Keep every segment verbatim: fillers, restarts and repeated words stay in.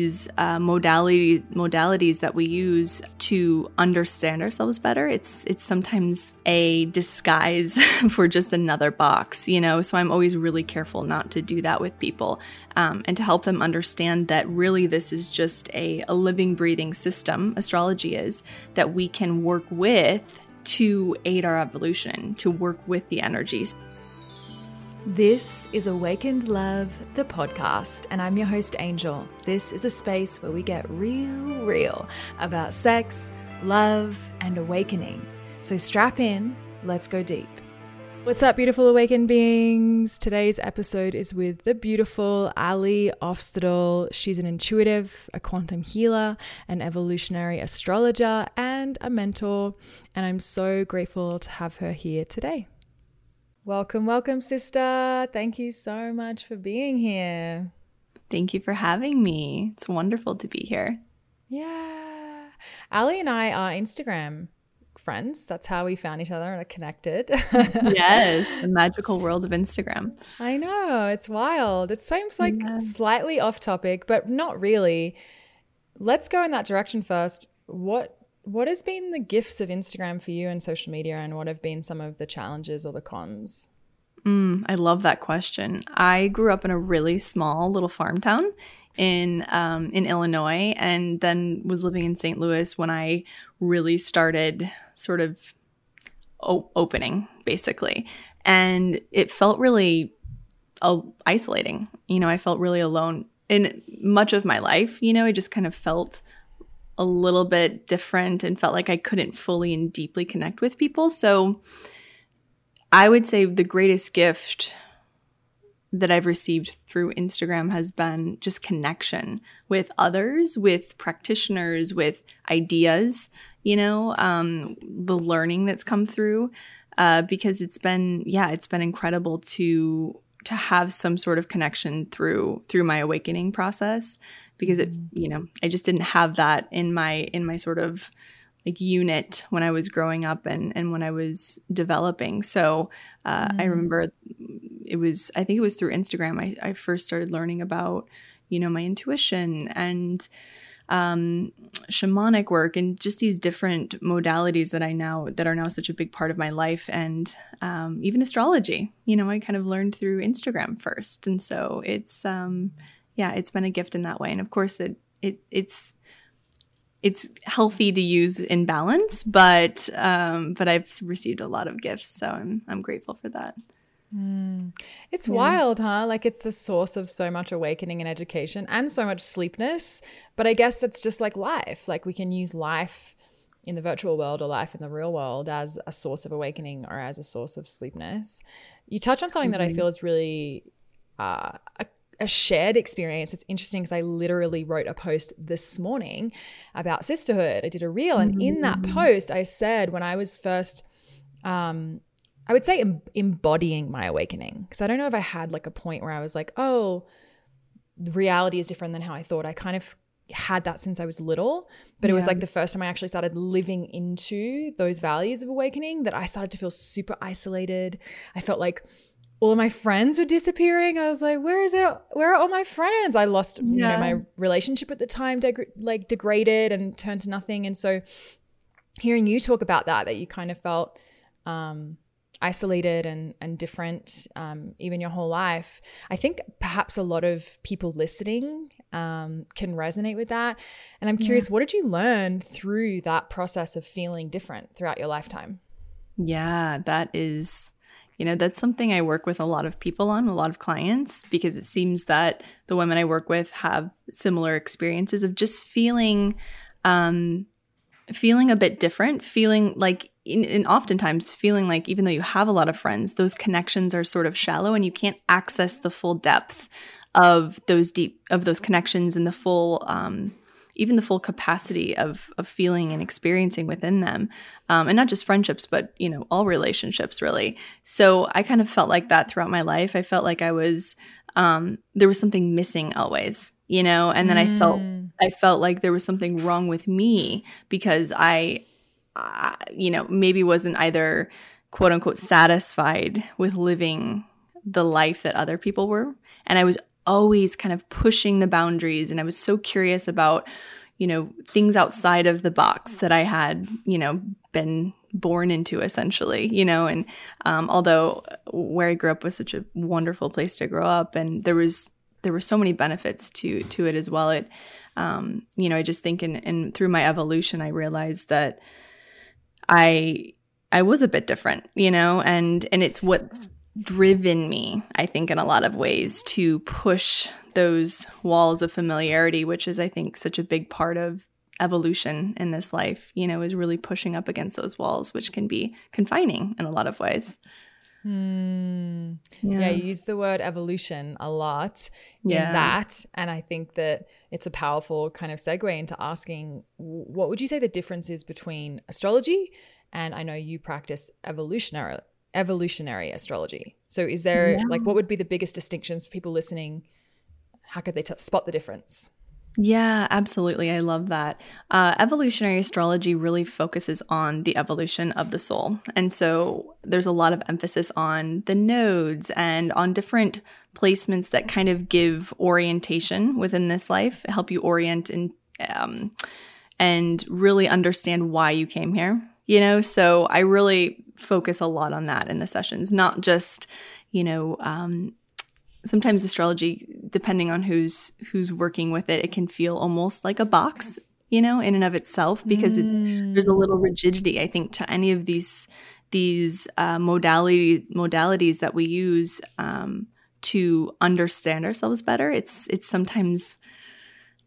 these uh, modality modalities that we use to understand ourselves better, it's it's sometimes a disguise for just another box, you know. So I'm always really careful not to do that with people, um, and to help them understand that really this is just a, a living, breathing system, astrology is, that we can work with to aid our evolution, to work with the energies. This is Awakened Love, the podcast, and I'm your host, Angel. This is a space where we get real, real about sex, love, and awakening. So strap in, let's go deep. What's up, beautiful awakened beings? Today's episode is with the beautiful Ali Ofstedal. She's an intuitive, a quantum healer, an evolutionary astrologer, and a mentor. And I'm so grateful to have her here today. Welcome, welcome, sister. Thank you so much for being here. Thank you for having me. It's wonderful to be here. Yeah. Ali and I are Instagram friends. That's how we found each other and are connected. Yes, the magical world of Instagram. I know, it's wild. It seems like yeah. slightly off topic, but not really. Let's go in that direction first. What what has been the gifts of Instagram for you and social media, and what have been some of the challenges or the cons? Mm, I love that question. I grew up in a really small little farm town in um, in Illinois, and then was living in Saint Louis when I really started sort of o- opening, basically. And it felt really uh, isolating. You know, I felt really alone in much of my life. You know, I just kind of felt a little bit different and felt like I couldn't fully and deeply connect with people. So I would say the greatest gift that I've received through Instagram has been just connection with others, with practitioners, with ideas, you know, um, the learning that's come through, uh, because it's been, yeah, it's been incredible to to have some sort of connection through through my awakening process, because it, you know, I just didn't have that in my in my sort of like unit when I was growing up and, and when I was developing. So uh, mm. I remember it was, I think it was through Instagram I, I first started learning about, you know, my intuition and um, shamanic work and just these different modalities that I now, that are now such a big part of my life. And um, even astrology, you know, I kind of learned through Instagram first. And so it's, um, yeah, it's been a gift in that way. And of course it, it it's, It's healthy to use in balance, but um, but I've received a lot of gifts, so I'm I'm grateful for that. Mm. It's yeah. wild, huh? Like it's the source of so much awakening and education, and so much sleepness. But I guess that's just like life. Like we can use life in the virtual world or life in the real world as a source of awakening or as a source of sleepness. You touch on something mm-hmm. that I feel is really uh, a a shared experience. It's interesting because I literally wrote a post this morning about sisterhood. I did a reel, and mm-hmm. in that post I said when I was first, um, I would say em- embodying my awakening, because I don't know if I had like a point where I was like, oh, reality is different than how I thought. I kind of had that since I was little, but yeah. it was like the first time I actually started living into those values of awakening that I started to feel super isolated. I felt like all of my friends were disappearing. I was like, where is it? Where are all my friends? I lost yeah. you know, my relationship at the time, deg- like degraded and turned to nothing. And so hearing you talk about that, that you kind of felt um, isolated and, and different um, even your whole life, I think perhaps a lot of people listening um, can resonate with that. And I'm curious, yeah. what did you learn through that process of feeling different throughout your lifetime? Yeah, that is... You know, that's something I work with a lot of people on, a lot of clients, because it seems that the women I work with have similar experiences of just feeling, um, feeling a bit different, feeling like, in, and oftentimes feeling like even though you have a lot of friends, those connections are sort of shallow and you can't access the full depth of those deep, of those connections and the full, um, even the full capacity of of feeling and experiencing within them. Um, and not just friendships, but, you know, all relationships really. So I kind of felt like that throughout my life. I felt like I was, um, there was something missing always, you know, and then mm. I felt, I felt like there was something wrong with me because I, uh, you know, maybe wasn't either quote unquote satisfied with living the life that other people were. And I was always kind of pushing the boundaries. And I was so curious about, you know, things outside of the box that I had, you know, been born into essentially, you know, and um, although where I grew up was such a wonderful place to grow up, and there was, there were so many benefits to, to it as well. It, um, you know, I just think, and and through my evolution, I realized that I, I was a bit different, you know, and, and it's what's driven me, I think, in a lot of ways to push those walls of familiarity, which is, I think, such a big part of evolution in this life, you know, is really pushing up against those walls, which can be confining in a lot of ways. Mm. Yeah. yeah, you use the word evolution a lot in yeah. that. And I think that it's a powerful kind of segue into asking, what would you say the difference is between astrology? And I know you practice evolutionary evolutionary astrology. So is there yeah. like, what would be the biggest distinctions for people listening? How could they t- spot the difference? Yeah, absolutely. I love that. Uh, evolutionary astrology really focuses on the evolution of the soul. And so there's a lot of emphasis on the nodes and on different placements that kind of give orientation within this life, help you orient and, um, and really understand why you came here. You know, so I really focus a lot on that in the sessions, not just, you know, um, sometimes astrology, depending on who's who's working with it, it can feel almost like a box, you know, in and of itself, because it's mm. there's a little rigidity, I think, to any of these these uh, modality modalities that we use um, to understand ourselves better. It's it's sometimes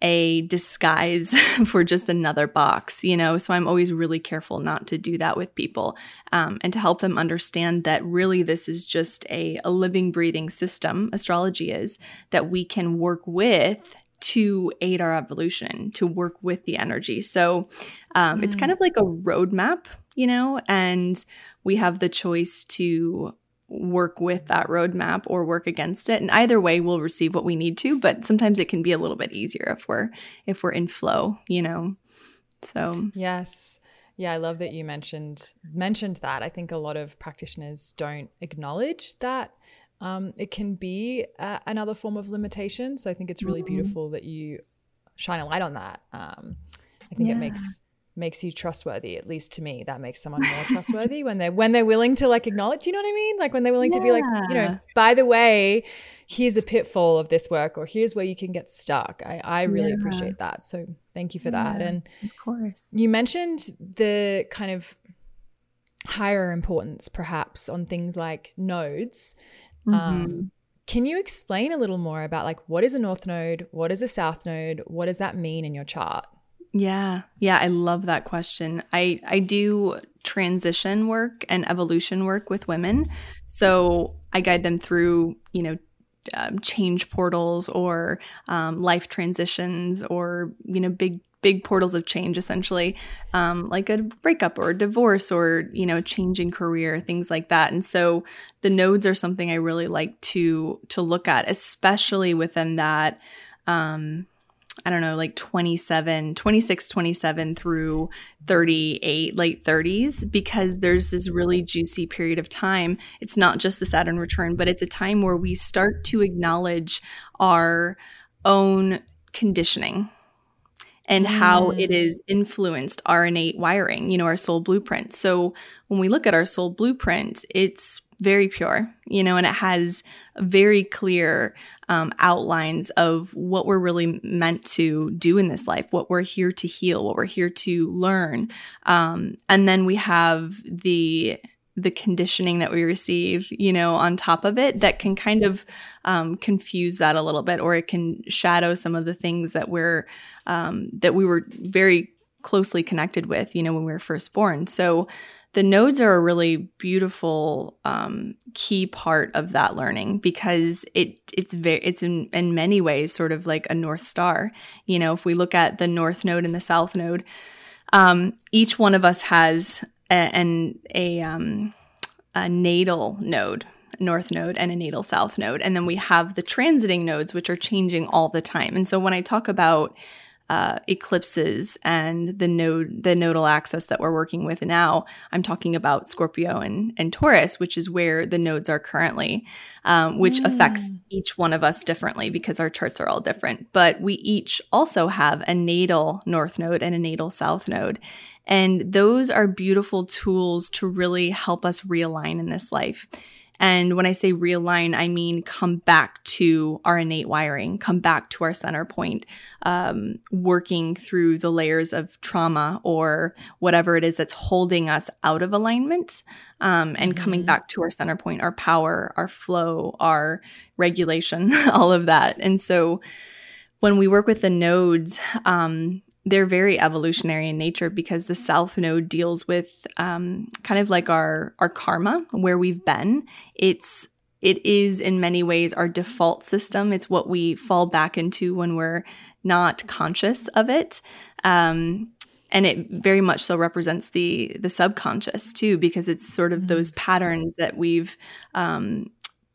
a disguise for just another box, you know, so I'm always really careful not to do that with people um, and to help them understand that really this is just a, a living, breathing system, astrology is, that we can work with to aid our evolution, to work with the energy. So um, mm. it's kind of like a roadmap, you know, and we have the choice to work with that roadmap or work against it. And either way, we'll receive what we need to, but sometimes it can be a little bit easier if we're, if we're in flow, you know? So. Yes. Yeah. I love that you mentioned, mentioned that. I think a lot of practitioners don't acknowledge that um, it can be uh, another form of limitation. So I think it's really mm-hmm. beautiful that you shine a light on that. Um, I think yeah. it makes makes you trustworthy, at least to me. That makes someone more trustworthy when they're when they're willing to like acknowledge, you know what I mean? Like when they're willing yeah. to be like, you know, by the way, here's a pitfall of this work, or here's where you can get stuck. I, I really yeah. appreciate that. So thank you for yeah, that. And of course. You mentioned the kind of higher importance perhaps on things like nodes. Mm-hmm. Um, can you explain a little more about like what is a north node? What is a south node? What does that mean in your chart? Yeah. Yeah. I love that question. I, I do transition work and evolution work with women. So I guide them through, you know, um, change portals or um, life transitions or, you know, big, big portals of change, essentially, um, like a breakup or a divorce or, you know, changing career, things like that. And so the nodes are something I really like to, to look at, especially within that, um, I don't know, like twenty-seven, twenty-six, twenty-seven through thirty-eight, late thirties, because there's this really juicy period of time. It's not just the Saturn return, but it's a time where we start to acknowledge our own conditioning and how mm. it is influenced our innate wiring, you know, our soul blueprint. So when we look at our soul blueprint, it's very pure, you know, and it has very clear um, outlines of what we're really meant to do in this life, what we're here to heal, what we're here to learn. Um, and then we have the the conditioning that we receive, you know, on top of it that can kind of um, confuse that a little bit, or it can shadow some of the things that we're um, that we were very closely connected with, you know, when we were first born. So the nodes are a really beautiful um, key part of that learning, because it it's very it's in, in many ways sort of like a North Star. You know, if we look at the North Node and the South Node, um, each one of us has an a, a, um, a natal node, North Node, and a natal South Node, and then we have the transiting nodes, which are changing all the time. And so when I talk about uh, eclipses and the node, the nodal axis that we're working with now, I'm talking about Scorpio and, and Taurus, which is where the nodes are currently, um, which mm. affects each one of us differently because our charts are all different. But we each also have a natal north node and a natal south node. And those are beautiful tools to really help us realign in this life. And when I say realign, I mean come back to our innate wiring, come back to our center point, um, working through the layers of trauma or whatever it is that's holding us out of alignment, um, and coming mm-hmm. back to our center point, our power, our flow, our regulation, all of that. And so when we work with the nodes, um, they're very evolutionary in nature because the South Node deals with um, kind of like our our karma, where we've been. It's it is in many ways our default system. It's what we fall back into when we're not conscious of it, um, and it very much so represents the the subconscious too, because it's sort of those patterns that we've um,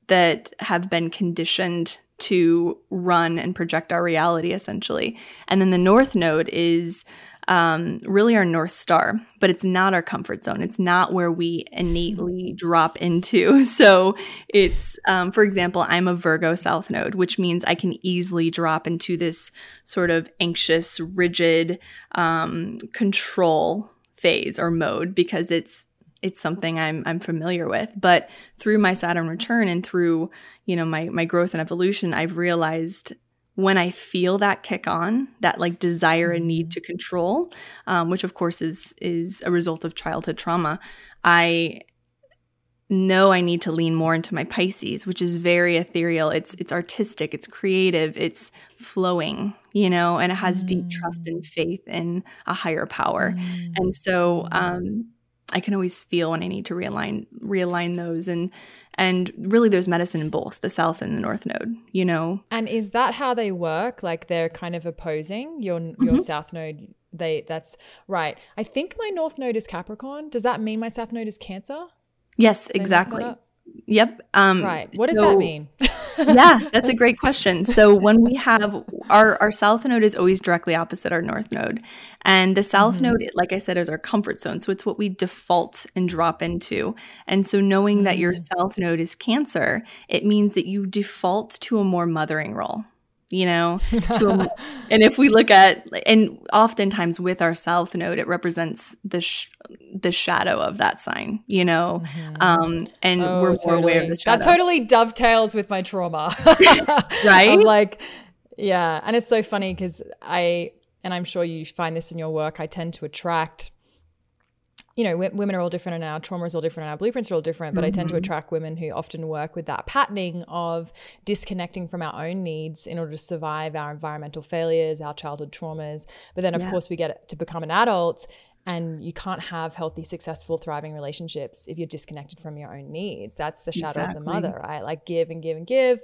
that have been conditioned to run and project our reality, essentially. And then the North Node is um, really our North Star, but it's not our comfort zone. It's not where we innately drop into. So it's, um, for example, I'm a Virgo South Node, which means I can easily drop into this sort of anxious, rigid um, control phase or mode because it's It's something I'm I'm familiar with. But through my Saturn return and through, you know, my my growth and evolution, I've realized when I feel that kick on, that like desire and need to control, um, which of course is is a result of childhood trauma, I know I need to lean more into my Pisces, which is very ethereal. It's it's artistic, it's creative, it's flowing, you know, and it has mm. deep trust and faith in a higher power. Mm. And so um I can always feel when I need to realign realign those. And and really there's medicine in both, the South and the North Node, you know. And is that how they work? Like they're kind of opposing your your mm-hmm. South Node? They that's right. I think my North Node is Capricorn. Does that mean my South Node is Cancer? Yes, they exactly. Yep. Um, right. What does so, that mean? Yeah, that's a great question. So when we have our, our South Node is always directly opposite our North Node. And the South mm-hmm. Node, like I said, is our comfort zone. So it's what we default and drop into. And so knowing mm-hmm. that your South Node is Cancer, it means that you default to a more mothering role. You know, to a, and if we look at, and oftentimes with our South Node, it represents the sh- the shadow of that sign, you know, mm-hmm. um, and oh, we're more totally. aware of the shadow. That totally dovetails with my trauma, right? I'm like, yeah, and it's so funny because I, and I'm sure you find this in your work, I tend to attract, you know, w- women are all different and our trauma is all different and our blueprints are all different, but mm-hmm. I tend to attract women who often work with that patterning of disconnecting from our own needs in order to survive our environmental failures, our childhood traumas. But then of yeah. course we get to become an adult and you can't have healthy, successful, thriving relationships if you're disconnected from your own needs. That's the shadow exactly. of the mother, right? Like give and give and give.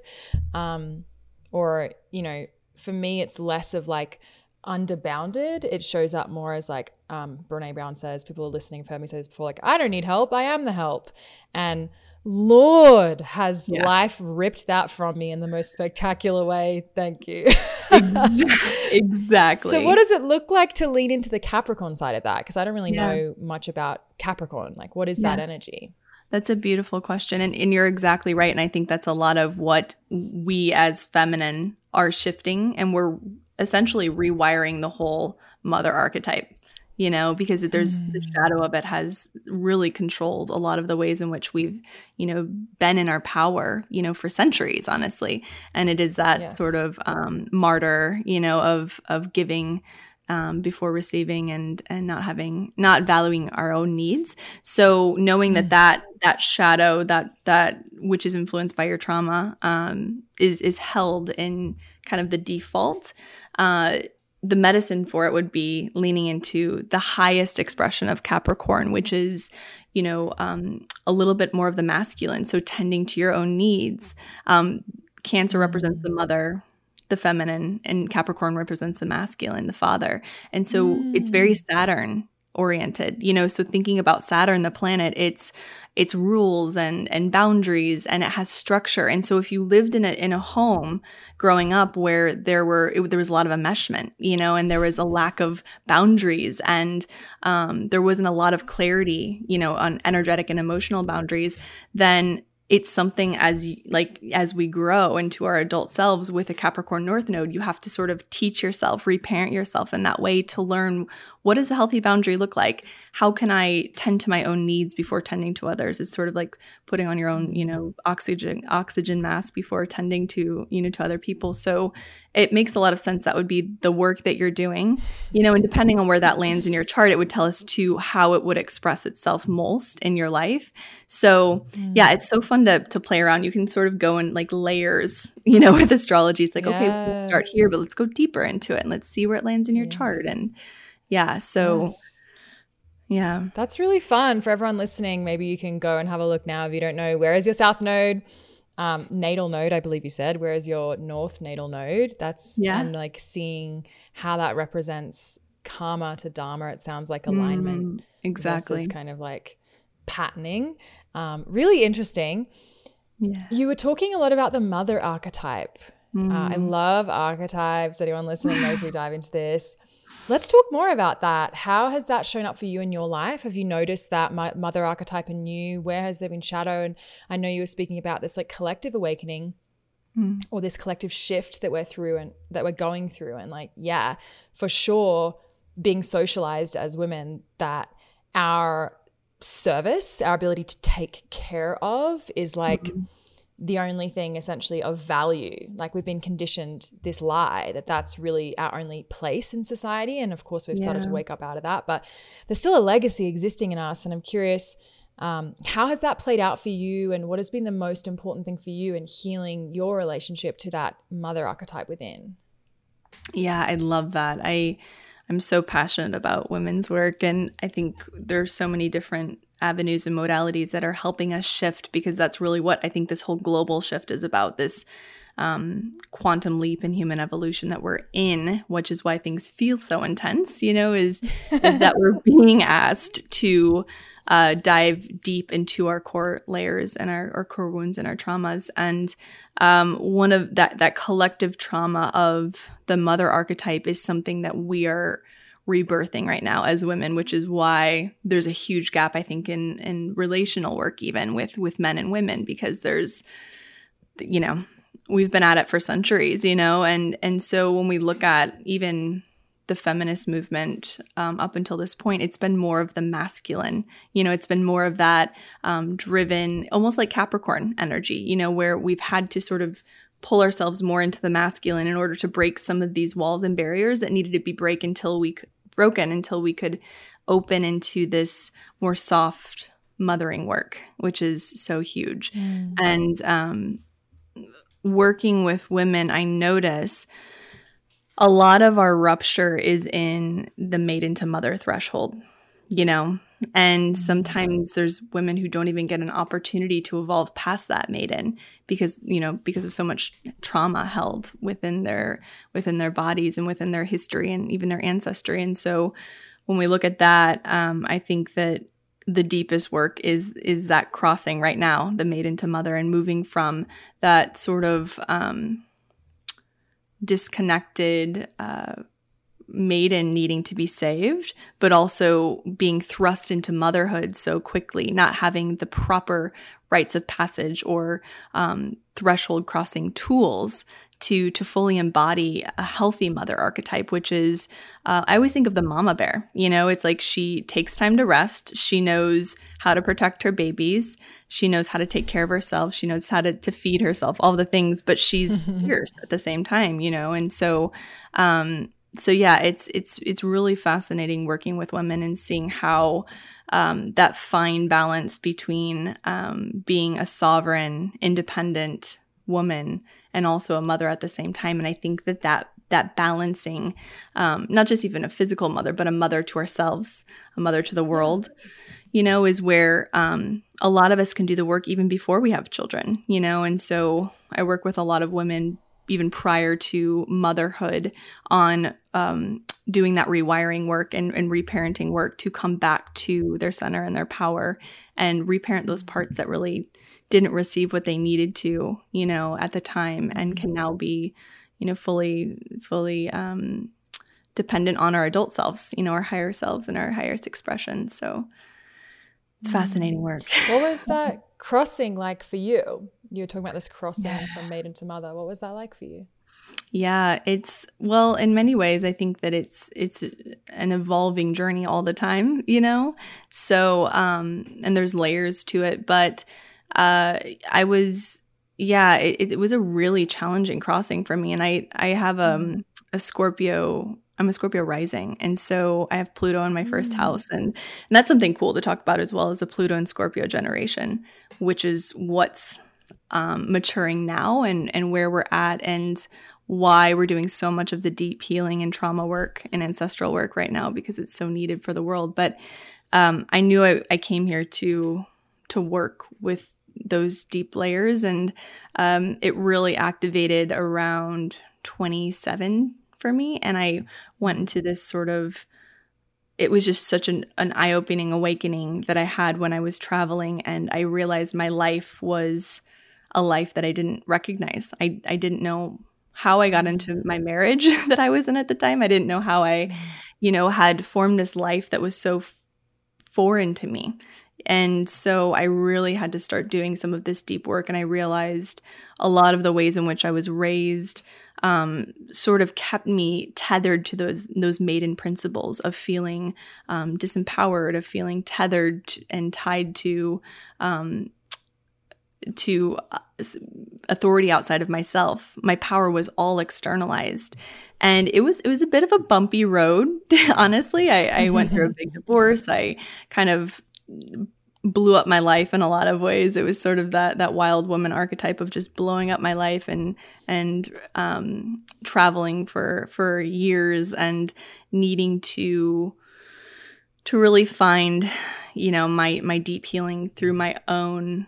Um, or, you know, for me, it's less of like, underbounded. It shows up more as like um Brene Brown says, people are listening have heard me say this before, like I don't need help, I am the help. And Lord has yeah. life ripped that from me in the most spectacular way. Thank you. Exactly. So what does it look like to lean into the Capricorn side of that? Because I don't really yeah. know much about Capricorn. Like what is yeah. that energy? That's a beautiful question. And, and you're exactly right. And I think that's a lot of what we as feminine are shifting, and we're essentially rewiring the whole mother archetype, you know, because there's mm. the shadow of it has really controlled a lot of the ways in which we've, you know, been in our power, you know, for centuries, honestly. And it is that yes. sort of um, martyr, you know, of of giving um, before receiving and and not having, not valuing our own needs. So knowing mm. that that that shadow, that that which is influenced by your trauma, um, is is held in kind of the default. Uh, the medicine for it would be leaning into the highest expression of Capricorn, which is, you know, um, a little bit more of the masculine. So tending to your own needs. Um, Cancer represents the mother, the feminine, and Capricorn represents the masculine, the father. And so mm. it's very Saturn oriented, you know, so thinking about Saturn, the planet, it's it's rules and and boundaries, and it has structure. And so if you lived in a in a home growing up where there were it, there was a lot of enmeshment, you know, and there was a lack of boundaries, and um, there wasn't a lot of clarity, you know, on energetic and emotional boundaries, then it's something as like as we grow into our adult selves with a Capricorn North Node, you have to sort of teach yourself, reparent yourself in that way to learn, what does a healthy boundary look like? How can I tend to my own needs before tending to others? It's sort of like putting on your own, you know, oxygen oxygen mask before tending to, you know, to other people. So it makes a lot of sense. That would be the work that you're doing, you know, and depending on where that lands in your chart, it would tell us too how it would express itself most in your life. So yeah, it's so fun to to play around. You can sort of go in like layers, you know, with astrology. It's like, yes. Okay, we'll let's start here, but let's go deeper into it and let's see where it lands in your yes. chart. And yeah. So, yes. yeah. That's really fun for everyone listening. Maybe you can go and have a look now if you don't know. Where is your south node? Um, natal node, I believe you said. Where is your north natal node? That's yeah. And like seeing how that represents karma to dharma. It sounds like alignment. Mm, exactly. Versus kind of like patterning. Um, really interesting. Yeah. You were talking a lot about the mother archetype. Mm. Uh, I love archetypes. Anyone listening knows we dive into this. Let's talk more about that. How has that shown up for you in your life? Have you noticed that mother archetype in you? Where has there been shadow? And I know you were speaking about this like collective awakening mm. or this collective shift that we're through and that we're going through. And like, yeah, for sure, being socialized as women, that our service, our ability to take care of is like mm-hmm. the only thing essentially of value. Like we've been conditioned this lie that that's really our only place in society. And of course we've yeah. started to wake up out of that, but there's still a legacy existing in us. And I'm curious, um, how has that played out for you, and what has been the most important thing for you in healing your relationship to that mother archetype within? Yeah, I love that. I, I'm so passionate about women's work, and I think there's so many different avenues and modalities that are helping us shift, because that's really what I think this whole global shift is about, this um, quantum leap in human evolution that we're in, which is why things feel so intense, you know, is, is that we're being asked to uh, dive deep into our core layers and our, our core wounds and our traumas. And um, one of that, that collective trauma of the mother archetype is something that we are rebirthing right now as women, which is why there's a huge gap, I think, in in relational work, even with with men and women, because there's, you know, we've been at it for centuries, you know, and and so when we look at even the feminist movement um, up until this point, it's been more of the masculine, you know, it's been more of that um, driven, almost like Capricorn energy, you know, where we've had to sort of pull ourselves more into the masculine in order to break some of these walls and barriers that needed to be break until we could, broken until we could open into this more soft mothering work, which is so huge. Mm. And um, working with women, I notice a lot of our rupture is in the maiden to mother threshold, you know. And sometimes there's women who don't even get an opportunity to evolve past that maiden because, you know, because of so much trauma held within their within their bodies and within their history and even their ancestry. And so when we look at that, um, I think that the deepest work is is that crossing right now, the maiden to mother, and moving from that sort of um, disconnected uh maiden needing to be saved, but also being thrust into motherhood so quickly, not having the proper rites of passage or um, threshold crossing tools to to fully embody a healthy mother archetype, which is, uh, I always think of the mama bear. You know, it's like she takes time to rest. She knows how to protect her babies. She knows how to take care of herself. She knows how to, to feed herself, all the things, but she's fierce at the same time, you know? And so, um, So yeah, it's it's it's really fascinating working with women and seeing how um, that fine balance between um, being a sovereign, independent woman and also a mother at the same time. And I think that that, that balancing, um, not just even a physical mother, but a mother to ourselves, a mother to the world, you know, is where um, a lot of us can do the work even before we have children, you know. And so I work with a lot of women even prior to motherhood on um, doing that rewiring work and, and reparenting work to come back to their center and their power and reparent those parts that really didn't receive what they needed to, you know, at the time, and can now be, you know, fully, fully um, dependent on our adult selves, you know, our higher selves and our highest expression. So it's fascinating work. What was that crossing like for you? You were talking about this crossing yeah. from maiden to mother. What was that like for you? Yeah, it's, well, in many ways, I think that it's it's an evolving journey all the time, you know? So, um, and there's layers to it, but uh, I was, yeah, it, it was a really challenging crossing for me. And I, I have um, a Scorpio, I'm a Scorpio rising. And so I have Pluto in my first mm. house. And, and that's something cool to talk about as well, as the Pluto and Scorpio generation, which is what's um, maturing now and, and where we're at, and why we're doing so much of the deep healing and trauma work and ancestral work right now, because it's so needed for the world. But um, I knew I, I came here to to work with those deep layers, and um, it really activated around twenty-seven for me. And I went into this sort of, it was just such an, an eye-opening awakening that I had when I was traveling, and I realized my life was a life that I didn't recognize. I, I didn't know how I got into my marriage that I was in at the time. I didn't know how I, you know, had formed this life that was so f- foreign to me. And so I really had to start doing some of this deep work. And I realized a lot of the ways in which I was raised um, sort of kept me tethered to those those maiden principles of feeling um, disempowered, of feeling tethered and tied to um, to authority outside of myself. My power was all externalized. And it was it was a bit of a bumpy road, honestly. I, I went through a big divorce. I kind of blew up my life in a lot of ways. It was sort of that that wild woman archetype of just blowing up my life and and um, traveling for for years and needing to to really find, you know, my my deep healing through my own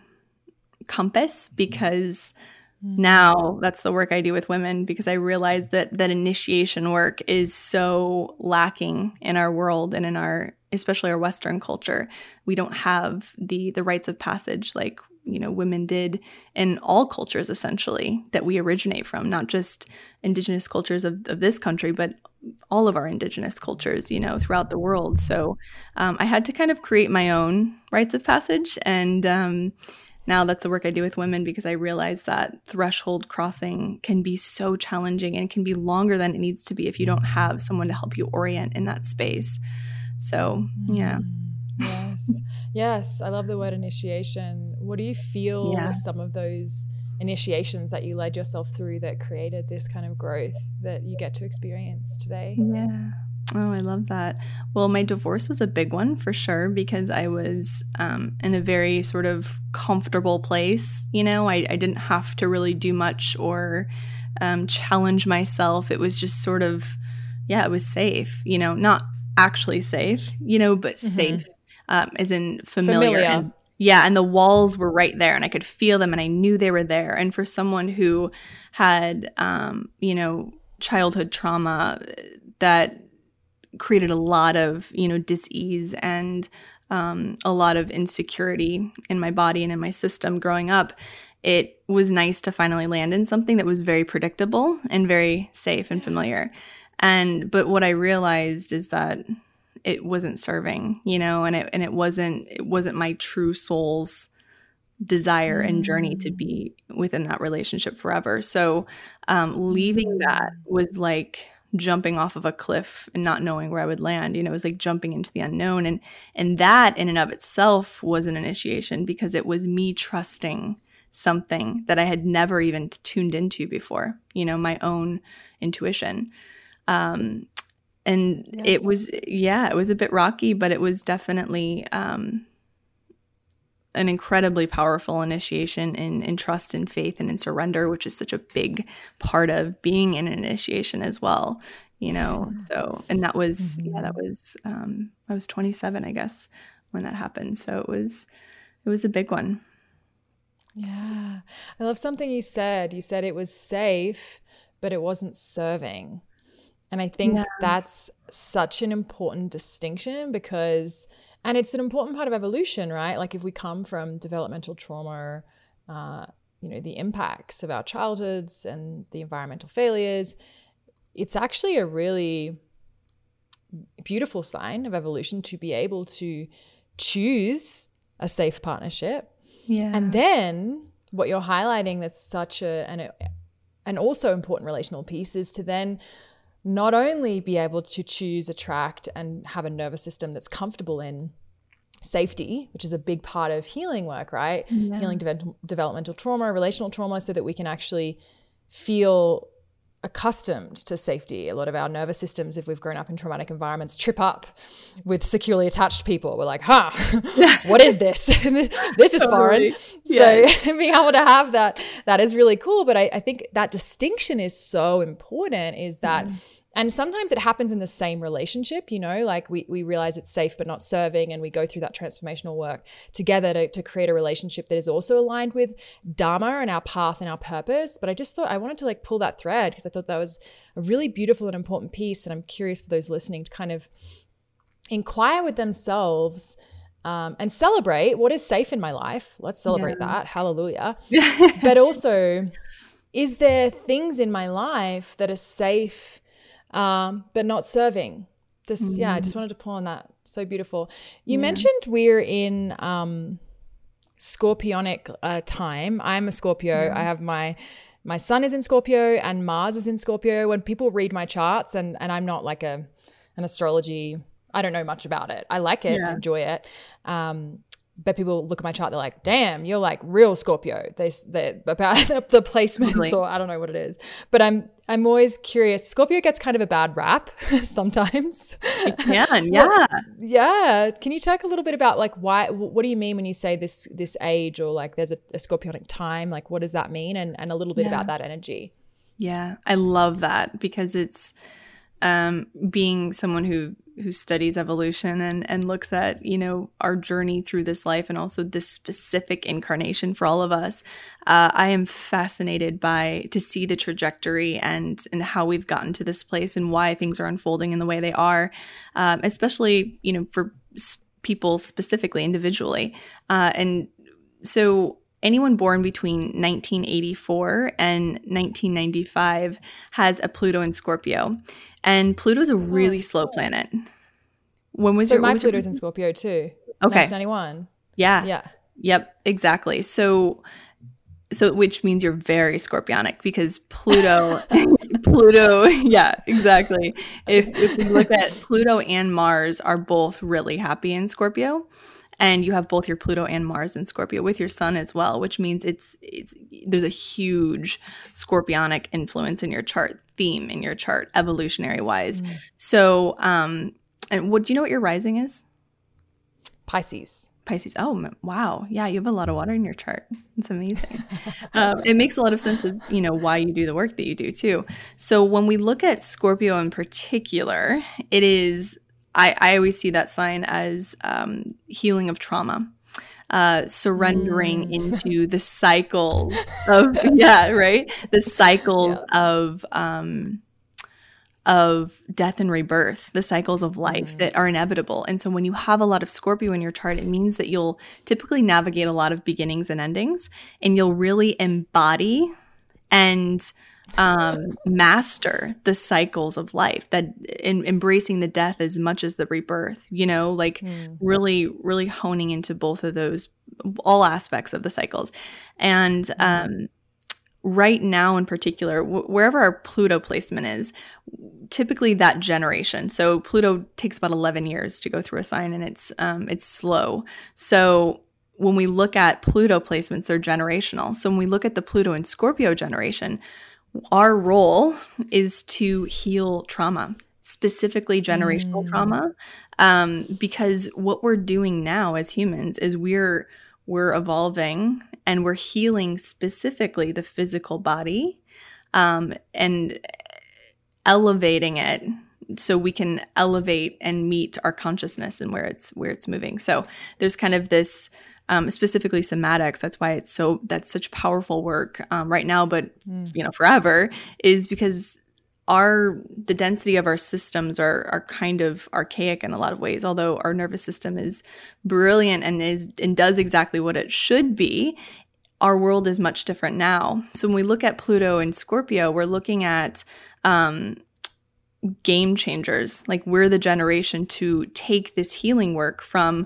compass, because now that's the work I do with women, because I realized that that initiation work is so lacking in our world and in our, especially our Western culture. We don't have the the rites of passage like, you know, women did in all cultures essentially that we originate from, not just indigenous cultures of, of this country, but all of our indigenous cultures, you know, throughout the world. So um, I had to kind of create my own rites of passage, and um now that's the work I do with women, because I realize that threshold crossing can be so challenging, and it can be longer than it needs to be if you don't have someone to help you orient in that space. So, yeah. Yes. Yes. I love the word initiation. What do you feel yeah. was some of those initiations that you led yourself through that created this kind of growth that you get to experience today? Yeah. Oh, I love that. Well, my divorce was a big one for sure, because I was um, in a very sort of comfortable place. You know, I, I didn't have to really do much or um, challenge myself. It was just sort of, yeah, it was safe, you know, not actually safe, you know, but mm-hmm. safe um, as in familiar. familiar. And, yeah. And the walls were right there, and I could feel them, and I knew they were there. And for someone who had, um, you know, childhood trauma that created a lot of, you know, dis-ease and um, a lot of insecurity in my body and in my system growing up, it was nice to finally land in something that was very predictable and very safe and familiar. And but what I realized is that it wasn't serving, you know, and it and it wasn't it wasn't my true soul's desire and journey to be within that relationship forever. So um, leaving that was like jumping off of a cliff and not knowing where I would land. You know, it was like jumping into the unknown. And and that in and of itself was an initiation, because it was me trusting something that I had never even tuned into before, you know, my own intuition. Um, and yes. it was, yeah, it was a bit rocky, but it was definitely um, an incredibly powerful initiation in, in trust and faith and in surrender, which is such a big part of being in an initiation as well, you know? So, and that was, mm-hmm. yeah, that was, um, I was twenty-seven, I guess, when that happened. So it was, it was a big one. Yeah. I love something you said. You said it was safe, but it wasn't serving. And I think yeah. that's such an important distinction because, and it's an important part of evolution, right? Like if we come from developmental trauma, uh, you know, the impacts of our childhoods and the environmental failures, it's actually a really beautiful sign of evolution to be able to choose a safe partnership. Yeah. And then what you're highlighting that's such a, an, an also important relational piece is to then not only be able to choose, attract, and have a nervous system that's comfortable in safety, which is a big part of healing work, right? Yeah. Healing de- developmental trauma, relational trauma, so that we can actually feel accustomed to safety. A lot of our nervous systems, if we've grown up in traumatic environments, trip up with securely attached people. We're like, huh, what is this? This is totally foreign. Yeah. So being able to have that, that is really cool. But I, I think that distinction is so important is that, mm. and sometimes it happens in the same relationship, you know, like we, we realize it's safe but not serving, and we go through that transformational work together to, to create a relationship that is also aligned with Dharma and our path and our purpose. But I just thought I wanted to like pull that thread because I thought that was a really beautiful and important piece. And I'm curious for those listening to kind of inquire with themselves um, and celebrate what is safe in my life. Let's celebrate yeah. that. Hallelujah. But also, is there things in my life that are safe um but not serving this? mm-hmm. Yeah, I just wanted to pull on that. So beautiful. You yeah. mentioned we're in um scorpionic uh, time. I'm a Scorpio. mm-hmm. I have my my sun is in Scorpio and Mars is in Scorpio. When people read my charts, and and I'm not like a an astrology, I don't know much about it. I like it. yeah. I enjoy it. um But people look at my chart, they're like, damn, you're like real Scorpio. They, they're about the placements really? Or I don't know what it is. But I'm I'm always curious. Scorpio gets kind of a bad rap sometimes. It can, yeah. yeah. Can you talk a little bit about like why, what do you mean when you say this this age or like there's a, a scorpionic time? Like what does that mean? And, and a little bit yeah. about that energy. Yeah, I love that because it's um, being someone who – who studies evolution and, and looks at, you know, our journey through this life and also this specific incarnation for all of us. Uh, I am fascinated by to see the trajectory and, and how we've gotten to this place and why things are unfolding in the way they are, um, especially, you know, for s- people specifically, individually. Uh, and so anyone born between nineteen eighty-four and nineteen ninety-five has a Pluto in Scorpio. And Pluto's a really oh, slow cool. planet. When was so your, my was Pluto's your... in Scorpio too. Okay. nineteen ninety-one Yeah. Yeah. Yep, exactly. So so which means you're very scorpionic because Pluto Pluto, yeah, exactly. If if we look at Pluto and Mars are both really happy in Scorpio. And you have both your Pluto and Mars in Scorpio with your sun as well, which means it's it's there's a huge scorpionic influence in your chart, theme in your chart, evolutionary wise. Mm. So, um, and what do you know what your rising is? Pisces. Pisces. Oh, wow. Yeah, you have a lot of water in your chart. It's amazing. um, it makes a lot of sense of, you know, why you do the work that you do too. So when we look at Scorpio in particular, it is – I, I always see that sign as um, healing of trauma, uh, surrendering mm. into the cycle of yeah, right, the cycles yeah. of um, of death and rebirth, the cycles of life mm. that are inevitable. And so, when you have a lot of Scorpio in your chart, it means that you'll typically navigate a lot of beginnings and endings, and you'll really embody and um master the cycles of life, that in embracing the death as much as the rebirth, you know, like mm. really really honing into both of those, all aspects of the cycles. And um right now in particular, wh- wherever our Pluto placement is, typically that generation, so Pluto takes about eleven years to go through a sign, and it's um it's slow. So when we look at Pluto placements, they're generational. So when we look at the Pluto and Scorpio generation, our role is to heal trauma, specifically generational mm. trauma, um, because what we're doing now as humans is we're we're evolving and we're healing specifically the physical body, um, and elevating it so we can elevate and meet our consciousness and where it's where it's moving. So there's kind of this. Um, specifically somatics, that's why it's so that's such powerful work um, right now, but mm. you know, forever, is because our the density of our systems are are kind of archaic in a lot of ways, although our nervous system is brilliant and is and does exactly what it should be. Our world is much different now. So when we look at Pluto and Scorpio, we're looking at um, game changers. Like, we're the generation to take this healing work from,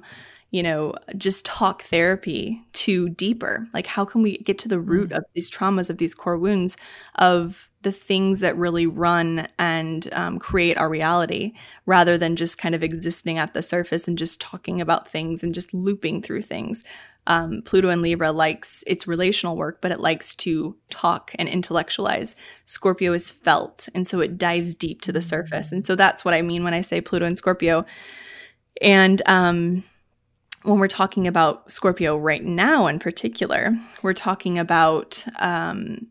you know, just talk therapy to deeper. Like, how can we get to the root of these traumas, of these core wounds, of the things that really run and um, create our reality, rather than just kind of existing at the surface and just talking about things and just looping through things. Um, Pluto in Libra likes its relational work, but it likes to talk and intellectualize. Scorpio is felt, and so it dives deep to the surface. And so that's what I mean when I say Pluto and Scorpio. And um, when we're talking about Scorpio right now in particular, we're talking about um,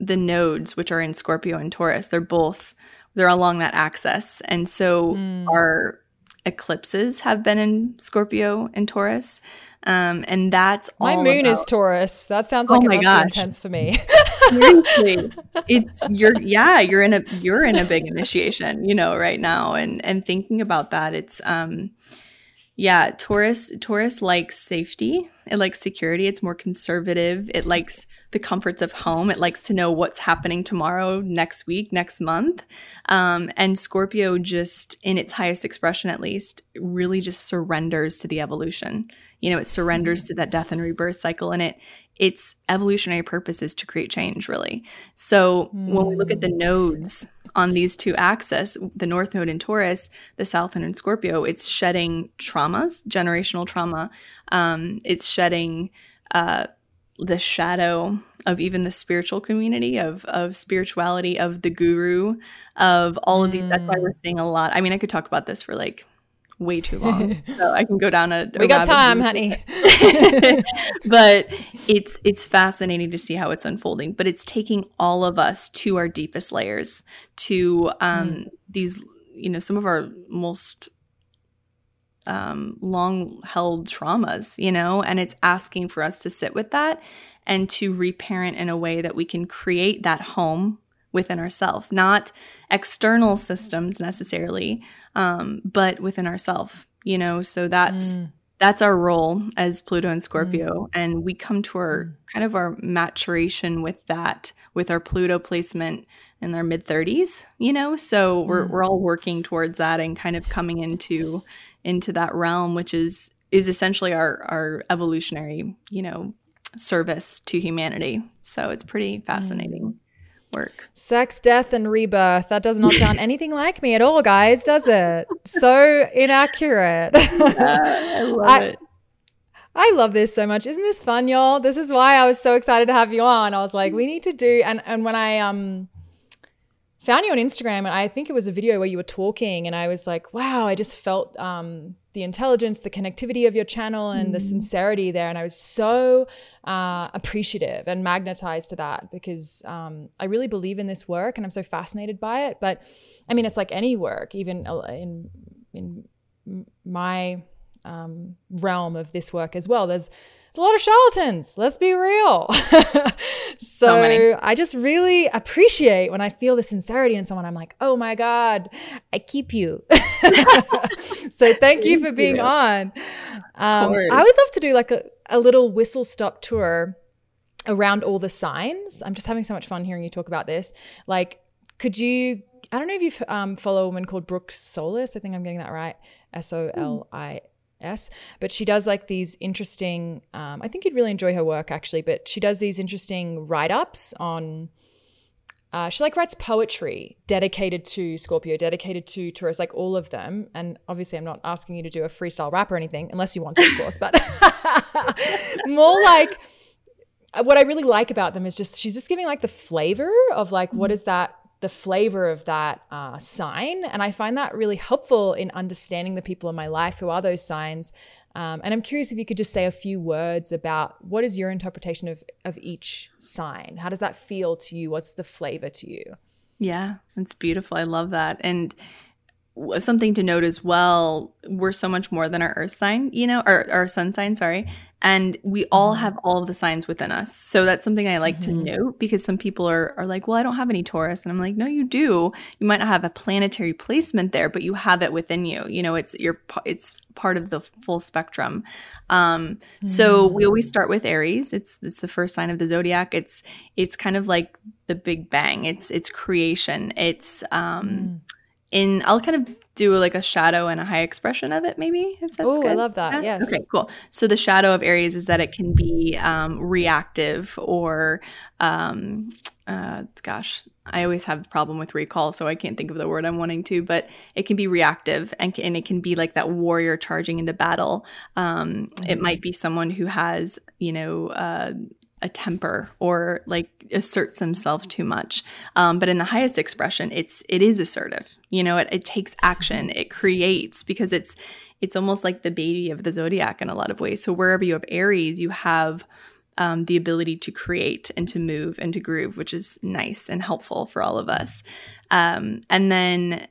the nodes, which are in Scorpio and Taurus. They're both – they're along that axis. And so mm. our eclipses have been in Scorpio and Taurus. Um, and that's my all moon about, is Taurus. That sounds like oh it must gosh. be intense for me. Seriously, it's you're yeah you're in a you're in a big initiation, you know, right now, and and thinking about that, it's um yeah Taurus Taurus likes safety, it likes security, it's more conservative, it likes the comforts of home, it likes to know what's happening tomorrow, next week, next month, um, and Scorpio, just in its highest expression at least, really just surrenders to the evolution. You know, it surrenders to that death and rebirth cycle, and it its evolutionary purpose is to create change, really. So mm. when we look at the nodes on these two axes, the North Node in Taurus, the South Node in Scorpio, it's shedding traumas, generational trauma. Um, it's shedding uh, the shadow of even the spiritual community, of of spirituality, of the guru, of all of these. Mm. That's why we're seeing a lot. I mean, I could talk about this for like – way too long, so I can go down a. a we got time, honey. But it's it's fascinating to see how it's unfolding. But it's taking all of us to our deepest layers, to um, mm. these, you know, some of our most um, long-held traumas, you know, and it's asking for us to sit with that and to reparent in a way that we can create that home within ourselves, not external systems necessarily, um, but within ourselves, you know. So that's mm. that's our role as Pluto and Scorpio. Mm. And we come to our kind of our maturation with that, with our Pluto placement in our mid thirties, you know. So we're mm. we're all working towards that and kind of coming into into that realm, which is is essentially our our evolutionary, you know, service to humanity. So it's pretty fascinating. Mm. Work. Sex, death, and rebirth. That does not sound anything like me at all, guys, does it? So inaccurate. Yeah, I love I, it. I love this so much. Isn't this fun, y'all? This is why I was so excited to have you on. I was like, we need to do, and, and when I um found you on Instagram, and I think it was a video where you were talking, and I was like, wow, I just felt um the intelligence, the connectivity of your channel, and mm. the sincerity there. And I was so uh, appreciative and magnetized to that, because um, I really believe in this work and I'm so fascinated by it. But I mean, it's like any work, even in in my um, realm of this work as well. There's, there's a lot of charlatans. Let's be real. So, so I just really appreciate when I feel the sincerity in someone. I'm like, oh my God, I keep you. So thank you for being on. Um, I would love to do like a, a little whistle stop tour around all the signs. I'm just having so much fun hearing you talk about this. Like, could you, I don't know if you um, follow a woman called Brooke Solis. I think I'm getting that right. S O L I S But she does like these interesting, um, I think you'd really enjoy her work actually, but she does these interesting write-ups on, uh, she like writes poetry dedicated to Scorpio, dedicated to Taurus, like all of them. And obviously I'm not asking you to do a freestyle rap or anything, unless you want to, of course, but more like what I really like about them is just, she's just giving like the flavor of like, mm-hmm. what is that, the flavor of that uh, sign. And I find that really helpful in understanding the people in my life who are those signs. Um, and I'm curious if you could just say a few words about what is your interpretation of, of each sign? How does that feel to you? What's the flavor to you? Yeah, that's beautiful. I love that. And something to note as well, we're so much more than our earth sign, you know, or our sun sign, sorry. And we all have all of the signs within us. So that's something I like mm-hmm. to note, because some people are, are like, well, I don't have any Taurus. And I'm like, no, you do. You might not have a planetary placement there, but you have it within you. You know, it's your, it's part of the full spectrum. Um, mm-hmm. So we always start with Aries. It's, it's the first sign of the zodiac. It's, it's kind of like the Big Bang. It's, it's creation. It's, um, mm-hmm. In, I'll kind of do like a shadow and a high expression of it, maybe, if that's Ooh, good. Oh, I love that. Yeah? Yes. Okay, cool. So the shadow of Aries is that it can be um, reactive or, um, uh, gosh, I always have a problem with recall, so I can't think of the word I'm wanting to, but it can be reactive and, and it can be like that warrior charging into battle. Um, mm-hmm. It might be someone who has, you know, uh, a temper or like asserts himself too much. Um, but in the highest expression, it's, it is assertive, you know, it, it takes action, it creates, because it's, it's almost like the baby of the zodiac in a lot of ways. So wherever you have Aries, you have um, the ability to create and to move and to groove, which is nice and helpful for all of us. Um, and then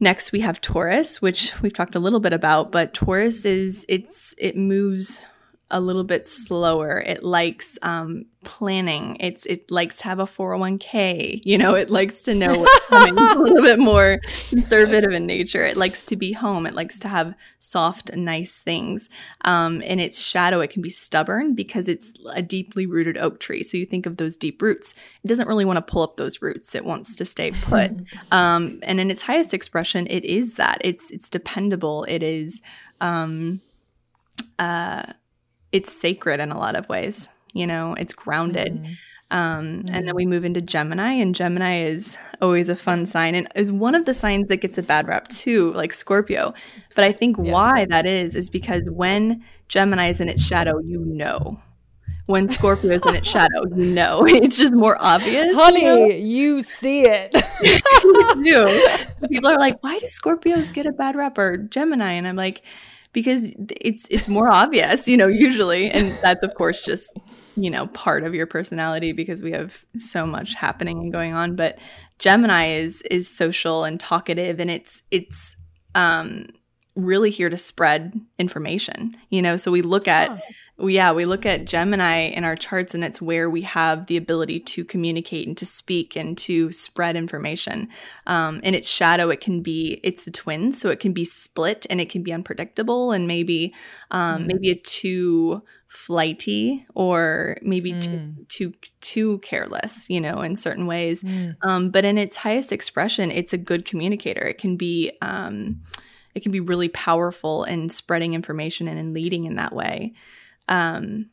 next we have Taurus, which we've talked a little bit about, but Taurus is it's, it moves a little bit slower. It likes um, planning. It's it likes to have a four oh one k. You know, it likes to know what's coming. It's a little bit more conservative in nature. It likes to be home. It likes to have soft, nice things. Um, in its shadow, it can be stubborn because it's a deeply rooted oak tree. So you think of those deep roots. It doesn't really want to pull up those roots. It wants to stay put. Um, and in its highest expression, it is that. It's it's dependable. It is um, uh. It's sacred in a lot of ways, you know, it's grounded. Mm-hmm. Um, mm-hmm. And then we move into Gemini, and Gemini is always a fun sign and is one of the signs that gets a bad rap too, like Scorpio. But I think yes. why that is, is because when Gemini is in its shadow, you know. When Scorpio is in its shadow, you know. It's just more obvious. Honey, you, know? you see it. You do. People are like, why do Scorpios get a bad rap or Gemini? And I'm like, because it's it's more obvious, you know, usually. And that's, of course, just, you know, part of your personality because we have so much happening and going on. But Gemini is is social and talkative, and it's it's um, really here to spread information, you know. So we look at oh. – yeah, we look at Gemini in our charts, and it's where we have the ability to communicate and to speak and to spread information. Um, in its shadow, it can be – it's the twins, so it can be split and it can be unpredictable and maybe um, mm. maybe a too flighty or maybe mm. too, too too careless, you know, in certain ways. Mm. Um, but in its highest expression, it's a good communicator. It can be um, – It can be really powerful in spreading information and in leading in that way. Um,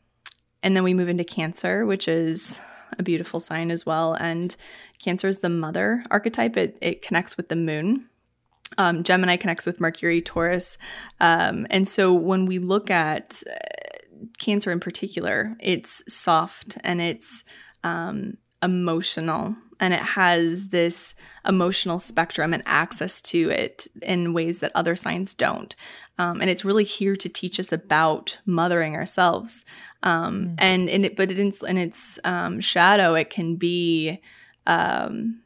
and then we move into Cancer, which is a beautiful sign as well. And Cancer is the mother archetype. It, it connects with the moon. Um, Gemini connects with Mercury, Taurus. Um, and so when we look at Cancer in particular, it's soft and it's um, emotional. And it has this emotional spectrum and access to it in ways that other signs don't. Um, and it's really here to teach us about mothering ourselves. Um, mm-hmm. And in it, but it in, in its um, shadow, it can be, um,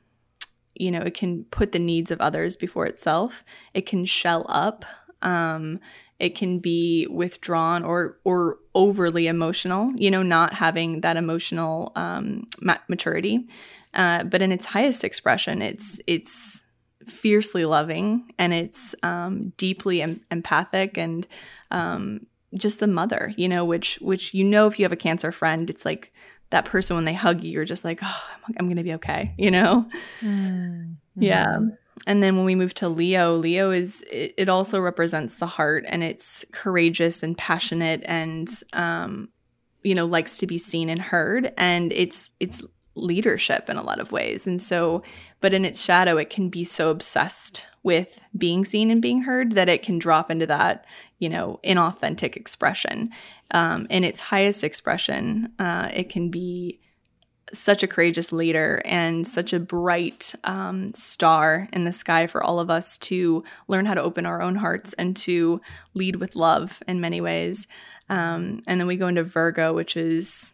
you know, it can put the needs of others before itself. It can shell up. Um, it can be withdrawn or or overly emotional, you know, not having that emotional um, mat- maturity. Uh, but in its highest expression, it's it's fiercely loving and it's um, deeply em- empathic and um, just the mother, you know, which which you know if you have a Cancer friend, it's like that person when they hug you, you're just like, oh, I'm going to be okay, you know? Mm-hmm. Yeah. And then when we move to Leo, Leo is it, it also represents the heart, and it's courageous and passionate and, um, you know, likes to be seen and heard, and it's it's leadership in a lot of ways. And so, but in its shadow, it can be so obsessed with being seen and being heard that it can drop into that, you know, inauthentic expression. Um, in its highest expression, uh, it can be such a courageous leader and such a bright um, star in the sky for all of us to learn how to open our own hearts and to lead with love in many ways. Um, and then we go into Virgo, which is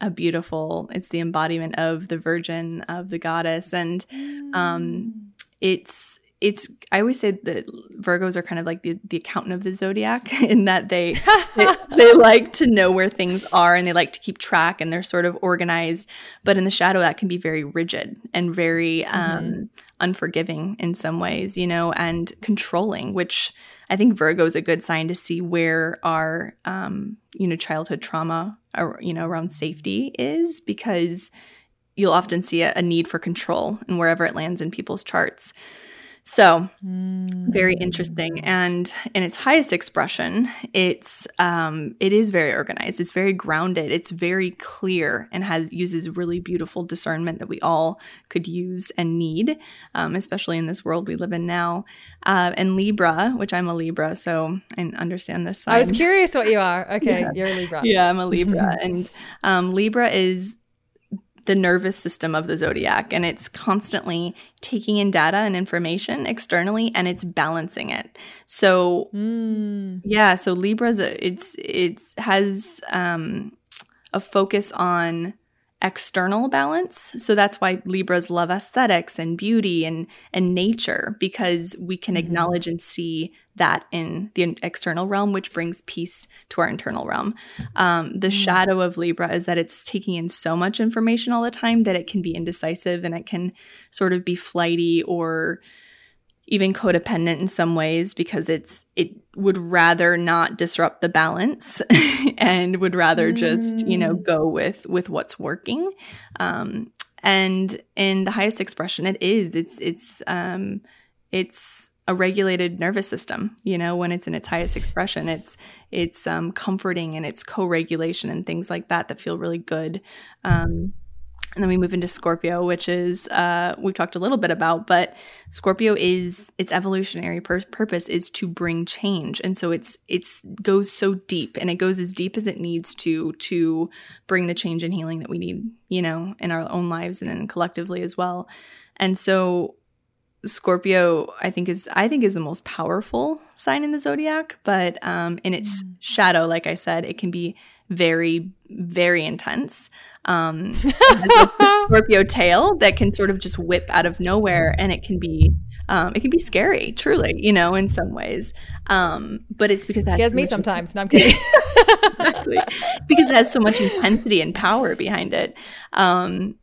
a beautiful, it's the embodiment of the Virgin, of the goddess. And um, it's, it's, I always say that Virgos are kind of like the, the accountant of the zodiac in that they, they they like to know where things are and they like to keep track and they're sort of organized. But in the shadow, that can be very rigid and very um, mm-hmm. unforgiving in some ways, you know, and controlling, which I think Virgo is a good sign to see where our, um, you know, childhood trauma, or, you know, around safety is, because you'll often see a, a need for control and wherever it lands in people's charts. So very interesting. And in its highest expression, it's um, it is very organized. It's very grounded. It's very clear and has uses really beautiful discernment that we all could use and need, um, especially in this world we live in now. Uh, and Libra, which I'm a Libra, so I understand this sign. I was curious what you are. Okay, yeah. You're a Libra. Yeah, I'm a Libra. And um, Libra is the nervous system of the zodiac, and it's constantly taking in data and information externally and it's balancing it. So mm. yeah, so Libra's a, it's it's has um, a focus on external balance. So that's why Libras love aesthetics and beauty and and nature, because we can mm-hmm. acknowledge and see that in the external realm, which brings peace to our internal realm. Um, the mm-hmm. shadow of Libra is that it's taking in so much information all the time that it can be indecisive and it can sort of be flighty or even codependent in some ways, because it's it would rather not disrupt the balance and would rather just, you know, go with with what's working. Um, and in the highest expression, it is it's it's um, it's a regulated nervous system. You know, when it's in its highest expression, it's it's um, comforting and it's co-regulation and things like that that feel really good. Um, And then we move into Scorpio, which is uh, we've talked a little bit about, but Scorpio is its evolutionary pur- purpose is to bring change, and so it's it's goes so deep, and it goes as deep as it needs to to bring the change and healing that we need, you know, in our own lives and in collectively as well. And so Scorpio, I think is I think is the most powerful sign in the zodiac, but um, in its mm. shadow, like I said, it can be very, very intense. Um, Scorpio tail that can sort of just whip out of nowhere, and it can be, um, it can be scary, truly, you know, in some ways. Um, but it's because that scares me sometimes. No, I'm kidding. Exactly, because it has so much intensity and power behind it. Um,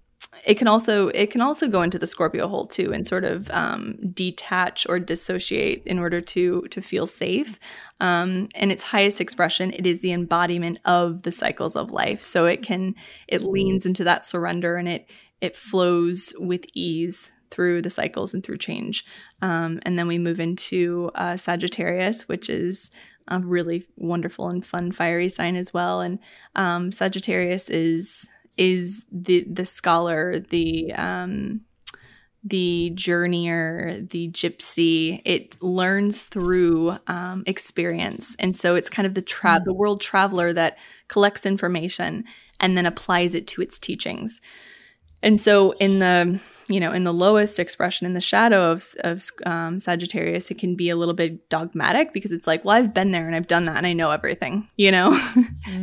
it can also it can also go into the Scorpio hole too, and sort of um, detach or dissociate in order to to feel safe. Um, in its highest expression, it is the embodiment of the cycles of life. So it can it leans into that surrender, and it it flows with ease through the cycles and through change. Um, and then we move into uh, Sagittarius, which is a really wonderful and fun fiery sign as well. And um, Sagittarius is. is the the scholar, the um, the journeyer, the gypsy. It learns through um, experience. And so it's kind of the tra- the world traveler that collects information and then applies it to its teachings. And so in the, you know, in the lowest expression, in the shadow of, of um, Sagittarius, it can be a little bit dogmatic, because it's like, well, I've been there and I've done that and I know everything, you know,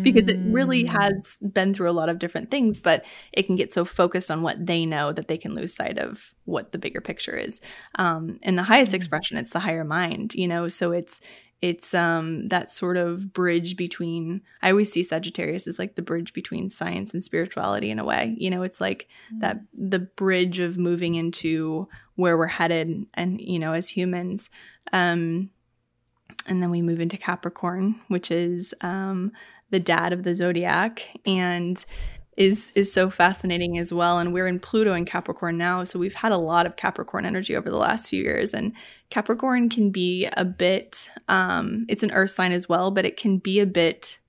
because it really has been through a lot of different things, but it can get so focused on what they know that they can lose sight of what the bigger picture is. Um, in the highest expression, it's the higher mind, you know, so it's It's um, that sort of bridge between – I always see Sagittarius as like the bridge between science and spirituality in a way. You know, it's like mm-hmm. that the bridge of moving into where we're headed and, you know, as humans. Um, and then we move into Capricorn, which is um, the dad of the zodiac, and is is so fascinating as well. And we're in Pluto in Capricorn now, so we've had a lot of Capricorn energy over the last few years. And Capricorn can be a bit um, – it's an earth sign as well, but it can be a bit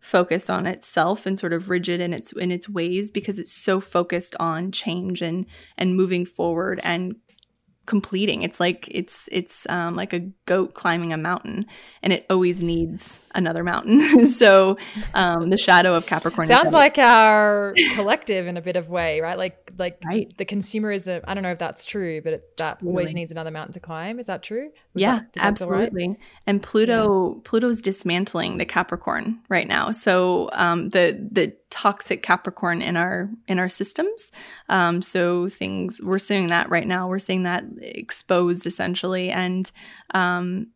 focused on itself and sort of rigid in its in its ways, because it's so focused on change and and moving forward and completing. It's like it's it's um, like a goat climbing a mountain, and it always needs another mountain. So um, the shadow of Capricorn. Sounds like our collective in a bit of way, right? Like like right. the consumerism. I don't know if that's true, but it, that totally. always needs another mountain to climb. Is that true? Would yeah, that, absolutely. Right? And Pluto, yeah. Pluto's dismantling the Capricorn right now. So um, the the toxic Capricorn in our in our systems. Um, so things we're seeing that right now. We're seeing that exposed essentially, and um,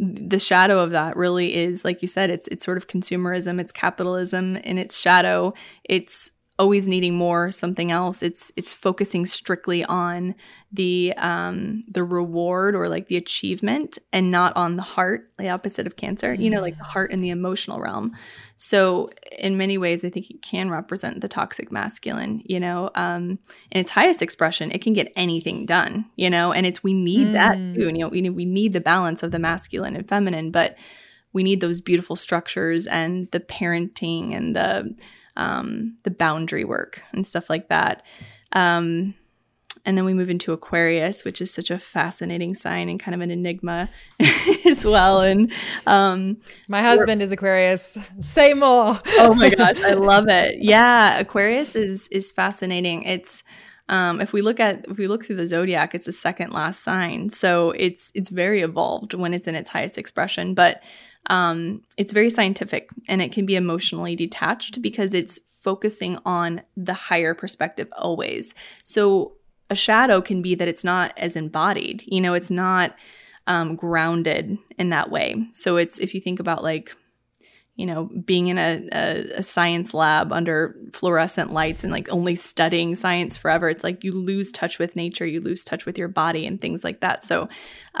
the shadow of that really is, like you said, it's it's sort of consumerism, it's capitalism in its shadow. It's always needing more, something else. It's it's focusing strictly on the um, the reward or like the achievement, and not on the heart, the opposite of Cancer. You know, like the heart and the emotional realm. So in many ways, I think it can represent the toxic masculine. You know, um, in its highest expression, it can get anything done. You know, and it's we need mm. that too. You know, we need, we need the balance of the masculine and feminine, but we need those beautiful structures and the parenting and the Um, the boundary work and stuff like that. Um, and then we move into Aquarius, which is such a fascinating sign and kind of an enigma as well. And um, my husband is Aquarius. Say more. Oh my gosh, I love it. Yeah, Aquarius is is fascinating. It's um, if we look at if we look through the zodiac, it's the second last sign. So it's it's very evolved when it's in its highest expression, but Um, it's very scientific, and it can be emotionally detached because it's focusing on the higher perspective always. So a shadow can be that it's not as embodied, you know, it's not um, grounded in that way. So it's, if you think about like, you know, being in a, a, a science lab under fluorescent lights and like only studying science forever, it's like you lose touch with nature, you lose touch with your body and things like that. So,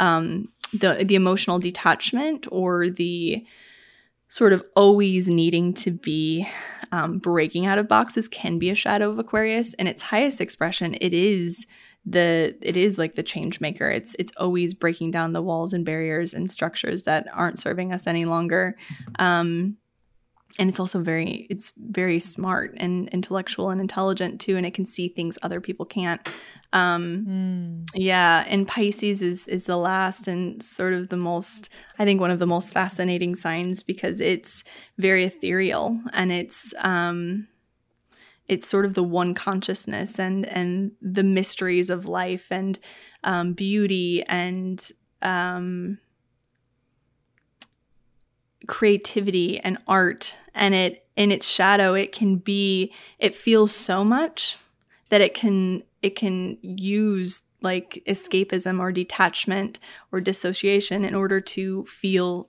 um, the the emotional detachment or the sort of always needing to be um, breaking out of boxes can be a shadow of Aquarius. In its highest expression, it is the it is like the change maker. It's it's always breaking down the walls and barriers and structures that aren't serving us any longer. Um, and it's also very it's very smart and intellectual and intelligent too, and it can see things other people can't. Um, mm. Yeah, and Pisces is is the last and sort of the most, I think, one of the most fascinating signs because it's very ethereal, and it's um, it's sort of the one consciousness and and the mysteries of life and um, beauty and um, creativity and art. And it in its shadow, it can be it feels so much that it can it can use like escapism or detachment or dissociation in order to feel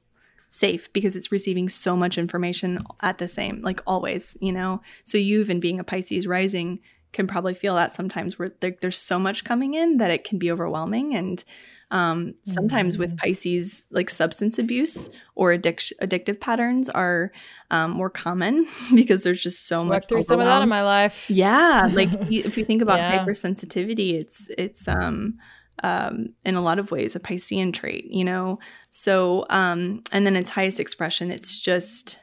safe because it's receiving so much information at the same like always, you know. So you, even being a Pisces rising, can probably feel that sometimes where like there's so much coming in that it can be overwhelming. And um, sometimes mm-hmm. with Pisces, like substance abuse or addic- addictive patterns are um, more common because there's just so Worked much through some of that in my life. Yeah, like if you think about yeah. hypersensitivity, it's it's um, um, in a lot of ways a Piscean trait, you know. So um, and then its highest expression, it's just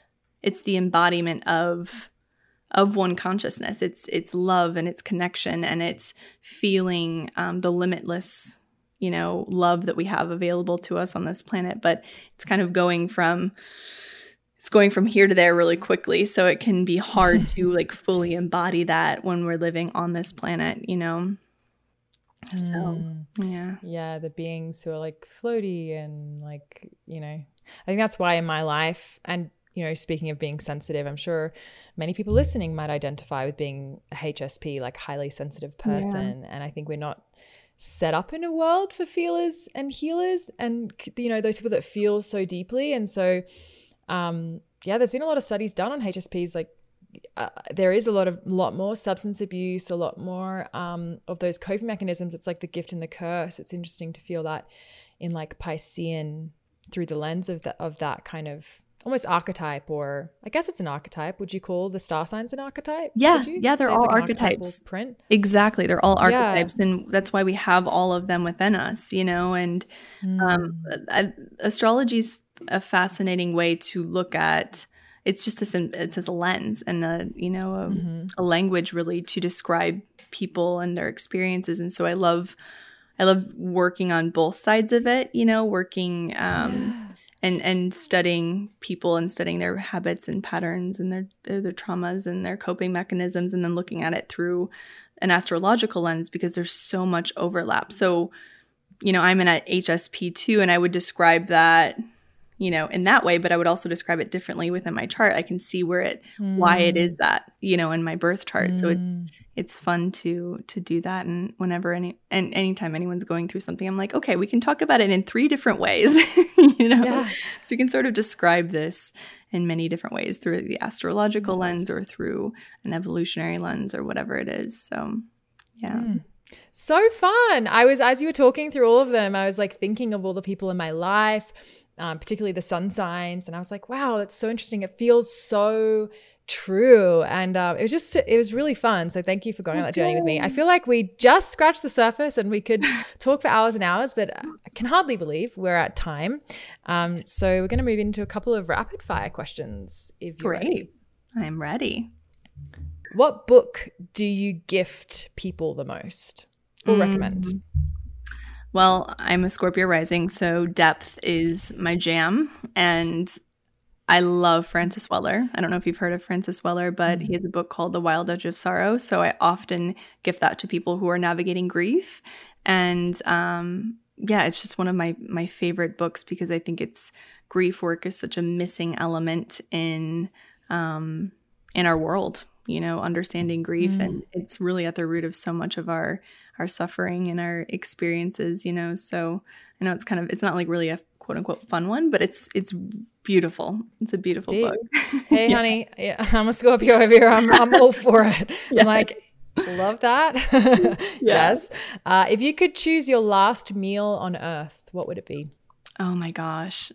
it's the embodiment of. of one consciousness. It's it's love and it's connection and it's feeling um, the limitless, you know, love that we have available to us on this planet. But it's kind of going from it's going from here to there really quickly. So it can be hard to like fully embody that when we're living on this planet, you know. So mm. yeah, yeah, the beings who are like floaty and like, you know, I think that's why in my life and. You know, speaking of being sensitive, I'm sure many people listening might identify with being a H S P, like highly sensitive person. Yeah. And I think we're not set up in a world for feelers and healers and, you know, those people that feel so deeply. And so, um, yeah, there's been a lot of studies done on H S Ps. Like uh, there is a lot of lot more substance abuse, a lot more um, of those coping mechanisms. It's like the gift and the curse. It's interesting to feel that in like Piscean through the lens of that of that kind of, almost archetype, or I guess it's an archetype. Would you call the star signs an archetype? Yeah, yeah, they're all like archetypes. Print? Exactly, they're all archetypes, yeah. And that's why we have all of them within us, you know. And mm. um, astrology is a fascinating way to look at. It's just a it's a lens and a you know a, mm-hmm. a language really to describe people and their experiences. And so I love I love working on both sides of it, you know, working. Um, yeah. and and studying people and studying their habits and patterns and their their traumas and their coping mechanisms, and then looking at it through an astrological lens, because there's so much overlap. So, you know, I'm in an H S P two, and I would describe that, you know, in that way, but I would also describe it differently within my chart. I can see where it, mm. why it is that, you know, in my birth chart. Mm. So it's, it's fun to, to do that. And whenever any, and anytime anyone's going through something, I'm like, okay, we can talk about it in three different ways, you know, yeah. So we can sort of describe this in many different ways through the astrological yes. lens, or through an evolutionary lens, or whatever it is. So, yeah. Mm. So fun. I was, as you were talking through all of them, I was like thinking of all the people in my life, Um, particularly the sun signs. And I was like, wow, that's so interesting. It feels so true. And um, it was just, it was really fun. So thank you for going on that journey with me. I feel like we just scratched the surface and we could talk for hours and hours, but I can hardly believe we're at time. Um, so we're going to move into a couple of rapid fire questions. If you're Great. Ready. I'm ready. What book do you gift people the most or mm. recommend? Well, I'm a Scorpio rising, so depth is my jam, and I love Francis Weller. I don't know if you've heard of Francis Weller, but he has a book called The Wild Edge of Sorrow, so I often gift that to people who are navigating grief, and um, yeah, it's just one of my, my favorite books, because I think it's grief work is such a missing element in um, in our world, you know, understanding grief, mm. and it's really at the root of so much of our our suffering and our experiences, you know. So I know it's kind of, it's not like really a quote unquote fun one, but it's, it's beautiful. It's a beautiful Deep. book. Hey, yeah. honey, yeah, I'm a Scorpio over here. I'm, I'm all for it. Yeah. I'm like, love that. Yeah. Yes. Uh, if you could choose your last meal on earth, what would it be? Oh my gosh.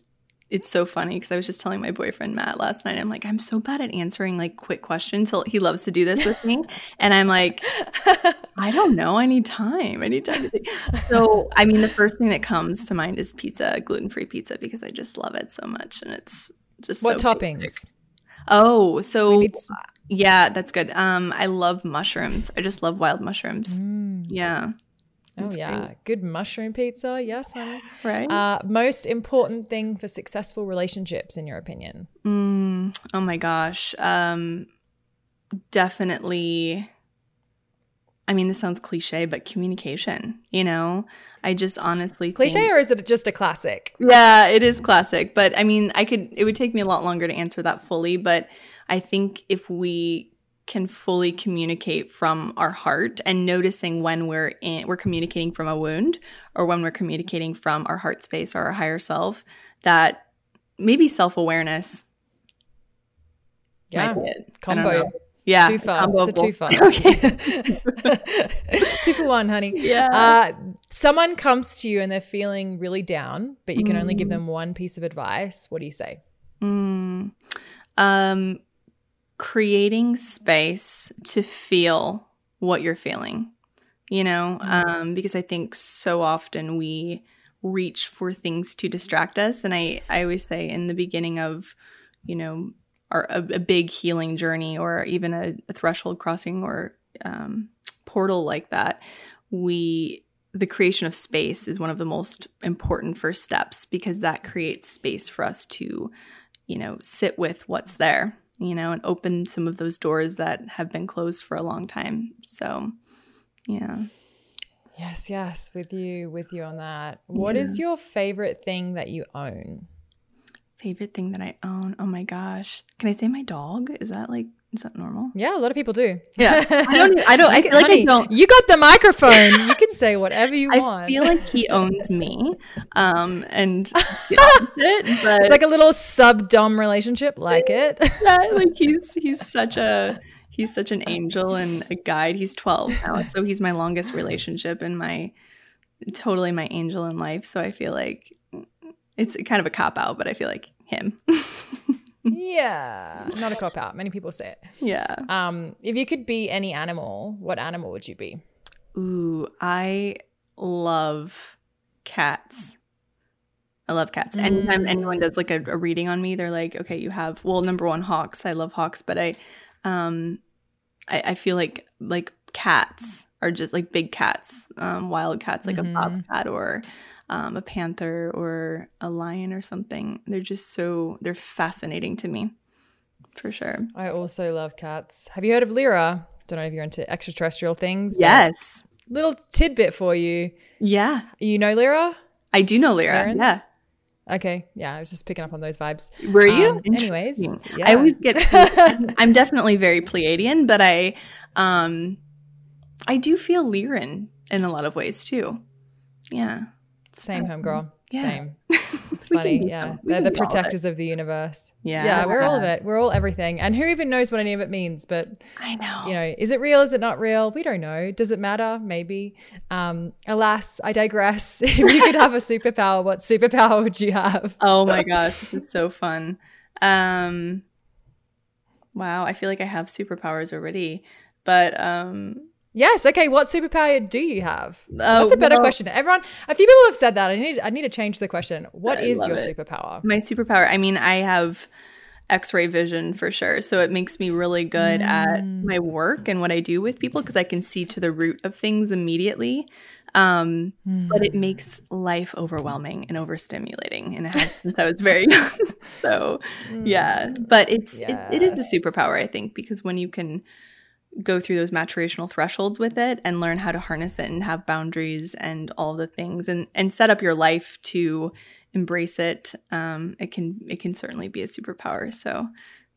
It's so funny, because I was just telling my boyfriend Matt last night, I'm like, I'm so bad at answering like quick questions. He'll, he loves to do this with me. And I'm like, I don't know. I need time. I need time to think. So, I mean, the first thing that comes to mind is pizza, gluten-free pizza, because I just love it so much. And it's just what so toppings? Basic. Oh, so yeah, that's good. Um, I love mushrooms. I just love wild mushrooms. Mm. Yeah. Oh, That's yeah. Great. Good mushroom pizza. Yes, honey. Right. Uh, most important thing for successful relationships, in your opinion? Mm, oh, my gosh. Um, definitely. I mean, this sounds cliche, but communication, you know, I just honestly cliche think, or is it just a classic? Yeah, it is classic. But I mean, I could it would take me a lot longer to answer that fully. But I think if we can fully communicate from our heart, and noticing when we're in, we're communicating from a wound, or when we're communicating from our heart space or our higher self, that maybe self-awareness. Yeah. Combo. Yeah. Two for. It's a two for. Okay. Two for one, honey. Yeah. Uh, someone comes to you and they're feeling really down, but you can mm. only give them one piece of advice. What do you say? Mm. Um, creating space to feel what you're feeling, you know, um, because I think so often we reach for things to distract us. And I, I always say in the beginning of, you know, our, a, a big healing journey, or even a, a threshold crossing or um, portal like that, we the creation of space is one of the most important first steps, because that creates space for us to, you know, sit with what's there, you know, and open some of those doors that have been closed for a long time. So, yeah. Yes, yes, with you, with you on that. What yeah. is your favorite thing that you own? Favorite thing that I own? Oh my gosh. Can I say my dog? Is that like, is that normal? Yeah, a lot of people do. Yeah. I don't, I don't, I feel like Honey, I don't. You got the microphone. You can say whatever you I want. I feel like he owns me. Um, and the opposite, but it's like a little sub-dom relationship. Like it. Yeah, like he's, he's such a, he's such an angel and a guide. He's twelve now. So he's my longest relationship and my, totally my angel in life. So I feel like, it's kind of a cop-out, but I feel like him. Yeah. Not a cop-out. Many people say it. Yeah. Um, if you could be any animal, what animal would you be? Ooh, I love cats. I love cats. Mm. Anytime anyone does like a, a reading on me, they're like, okay, you have – well, number one, hawks. I love hawks, but I um, I, I feel like like cats are just like big cats, um, wild cats, like mm-hmm. a bobcat or – um, a panther or a lion or something. They're just so, they're fascinating to me, for sure. I also love cats. Have you heard of Lyra? Don't know if you're into extraterrestrial things. Yes. Little tidbit for you. Yeah. You know Lyra? I do know Lyra, Lyran's? Yeah. Okay, yeah, I was just picking up on those vibes. Were you? Um, anyways, yeah. I always get. I'm definitely very Pleiadian, but I, um, I do feel Lyran in a lot of ways too. Yeah, same homegirl. Yeah. Same. It's funny. Yeah, they're the protectors of the universe. Yeah, yeah, we're all of it. We're all everything, and who even knows what any of it means? But I know. You know, is it real? Is it not real? We don't know. Does it matter? Maybe. Um, alas, I digress. If you could have a superpower, what superpower would you have? Oh my gosh, this is so fun. Um, wow, I feel like I have superpowers already, but. Um, Yes. Okay. What superpower do you have? Uh, That's a better well, question. Everyone, a few people have said that. I need I need to change the question. What I is your it. superpower? My superpower. I mean, I have X-ray vision for sure. So it makes me really good mm. at my work and what I do with people because I can see to the root of things immediately. Um, mm. But it makes life overwhelming and overstimulating. And it has since I was very young. So mm. yeah. But it's yes. it, it is a superpower, I think, because when you can – go through those maturational thresholds with it and learn how to harness it and have boundaries and all the things and, and set up your life to embrace it. Um, it can, it can certainly be a superpower. So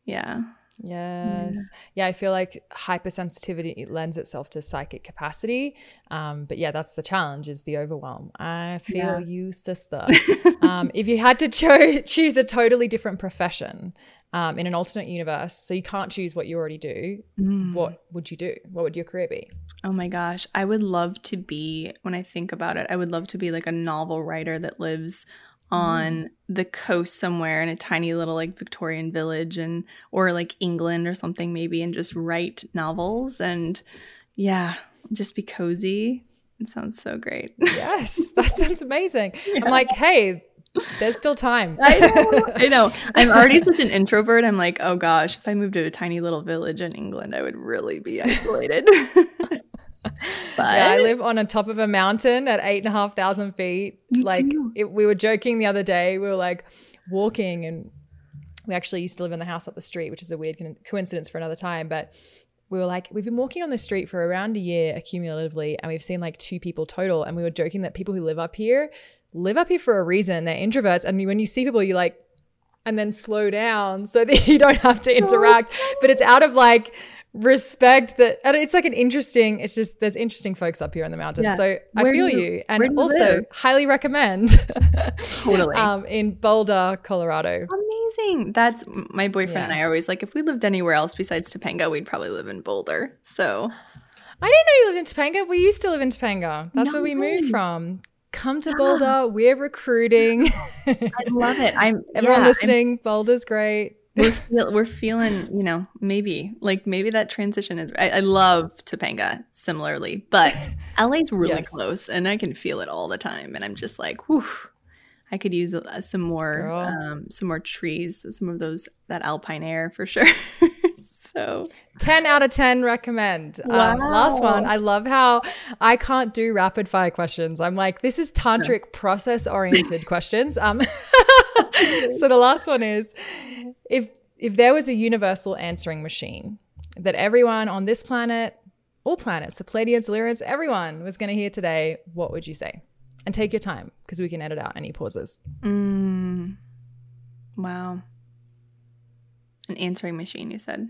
yeah. Yes. Mm. Yeah. I feel like hypersensitivity lends itself to psychic capacity. Um, but yeah, that's the challenge, is the overwhelm. I feel yeah. you, sister. um, if you had to cho- choose a totally different profession, um, in an alternate universe, so you can't choose what you already do, mm. what would you do? What would your career be? Oh my gosh. I would love to be, when I think about it, I would love to be like a novel writer that lives on the coast somewhere in a tiny little like Victorian village and or like England or something maybe, and just write novels and yeah, just be cozy. It sounds so great. Yes, that sounds amazing. Yeah. I'm like, hey, there's still time. I know. I know. I'm already such an introvert. I'm like, oh gosh, if I moved to a tiny little village in England, I would really be isolated. But yeah, I live on a top of a mountain at eight and a half thousand feet. You like it, we were joking the other day, we were like walking, and we actually used to live in the house up the street, which is a weird co- coincidence for another time. But we were like, we've been walking on the street for around a year accumulatively, and we've seen like two people total. And we were joking that people who live up here live up here for a reason. They're introverts, and when you see people, you like, and then slow down so that you don't have to interact. Oh. But it's out of like. Respect that, and it's like an interesting. It's just there's interesting folks up here in the mountains, yeah. so I where feel you, you, and also live? Highly recommend. Totally, um, in Boulder, Colorado. Amazing. That's my boyfriend yeah. and I are always like, if we lived anywhere else besides Topanga, we'd probably live in Boulder. So, I didn't know you lived in Topanga. We used to live in Topanga. That's no where we way. moved from. Come to Boulder. Ah. We're recruiting. I love it. I'm everyone yeah, listening. I'm, Boulder's great. We're feel, we're feeling, you know, maybe like maybe that transition is. I, I love Topanga similarly, but L A's really yes. close, and I can feel it all the time. And I'm just like, whew, I could use uh, some more, um, some more trees, some of those that alpine air for sure. So ten out of ten recommend. Wow. Um, last one. I love how I can't do rapid fire questions. I'm like, this is tantric no. process oriented questions. Um, so the last one is, if if there was a universal answering machine that everyone on this planet, all planets, the Pleiadians, Lyrans, everyone was going to hear today, what would you say? And take your time because we can edit out any pauses. Mm. Wow. An answering machine, you said.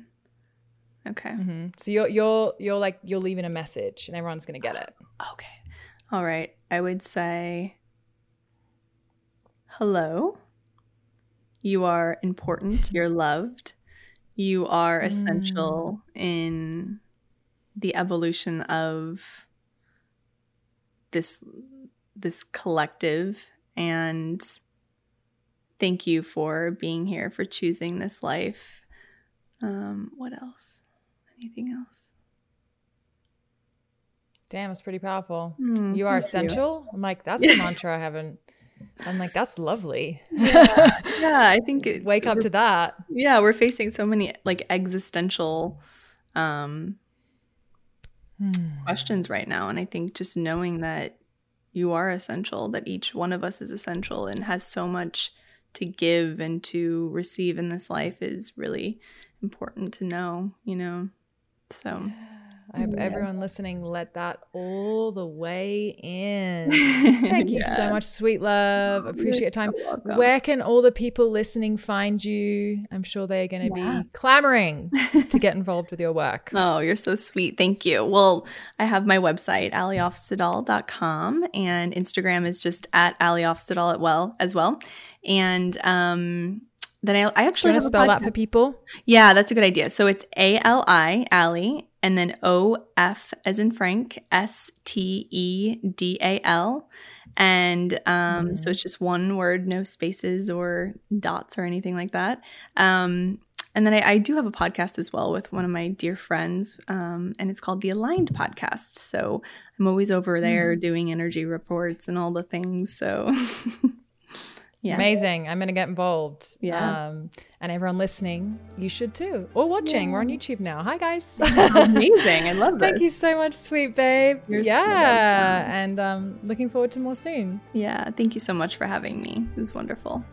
Okay. Mm-hmm. So you're you're you're like you're leaving a message, and everyone's going to get it. Okay. All right. I would say, hello. You are important. You're loved. You are essential mm. in the evolution of this this collective. And thank you for being here, for choosing this life. Um, what else? Anything else? Damn, it's pretty powerful. Mm, you are essential. You. I'm like, that's a mantra I haven't. I'm like, that's lovely. Yeah, yeah, I think it, wake up to that. Yeah, we're facing so many like existential um, hmm. questions right now, and I think just knowing that you are essential, that each one of us is essential and has so much to give and to receive in this life is really important to know, you know? So I hope yeah. everyone listening let that all the way in. Thank you yeah. so much, sweet love. Appreciate your time. So where can all the people listening find you? I'm sure they're going to yeah. be clamoring to get involved with your work. Oh, you're so sweet. Thank you. Well, I have my website, ali ofstedal dot com, and Instagram is just at aliofstedal as well. And um, then I, I actually have to spell that for people. Yeah, that's a good idea. So it's A L I, Ali, and then O F as in Frank, S T E D A L. And um, mm. so it's just one word, no spaces or dots or anything like that. Um, and then I, I do have a podcast as well with one of my dear friends, um, and it's called The Aligned Podcast. So I'm always over there mm. doing energy reports and all the things. So yeah. Amazing. I'm going to get involved. Yeah. Um, and everyone listening, you should too. Or watching. Yeah. We're on YouTube now. Hi, guys. Amazing. I love that. Thank you so much, sweet babe. You're yeah. So and um, looking forward to more soon. Yeah. Thank you so much for having me. It was wonderful.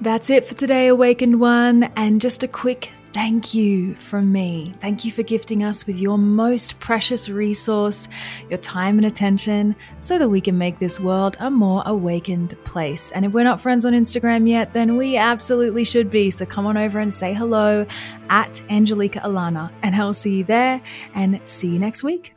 That's it for today, Awakened One. And just a quick thank you from me. Thank you for gifting us with your most precious resource, your time and attention, so that we can make this world a more awakened place. And if we're not friends on Instagram yet, then we absolutely should be. So come on over and say hello at Angelica Alana, and I'll see you there and see you next week.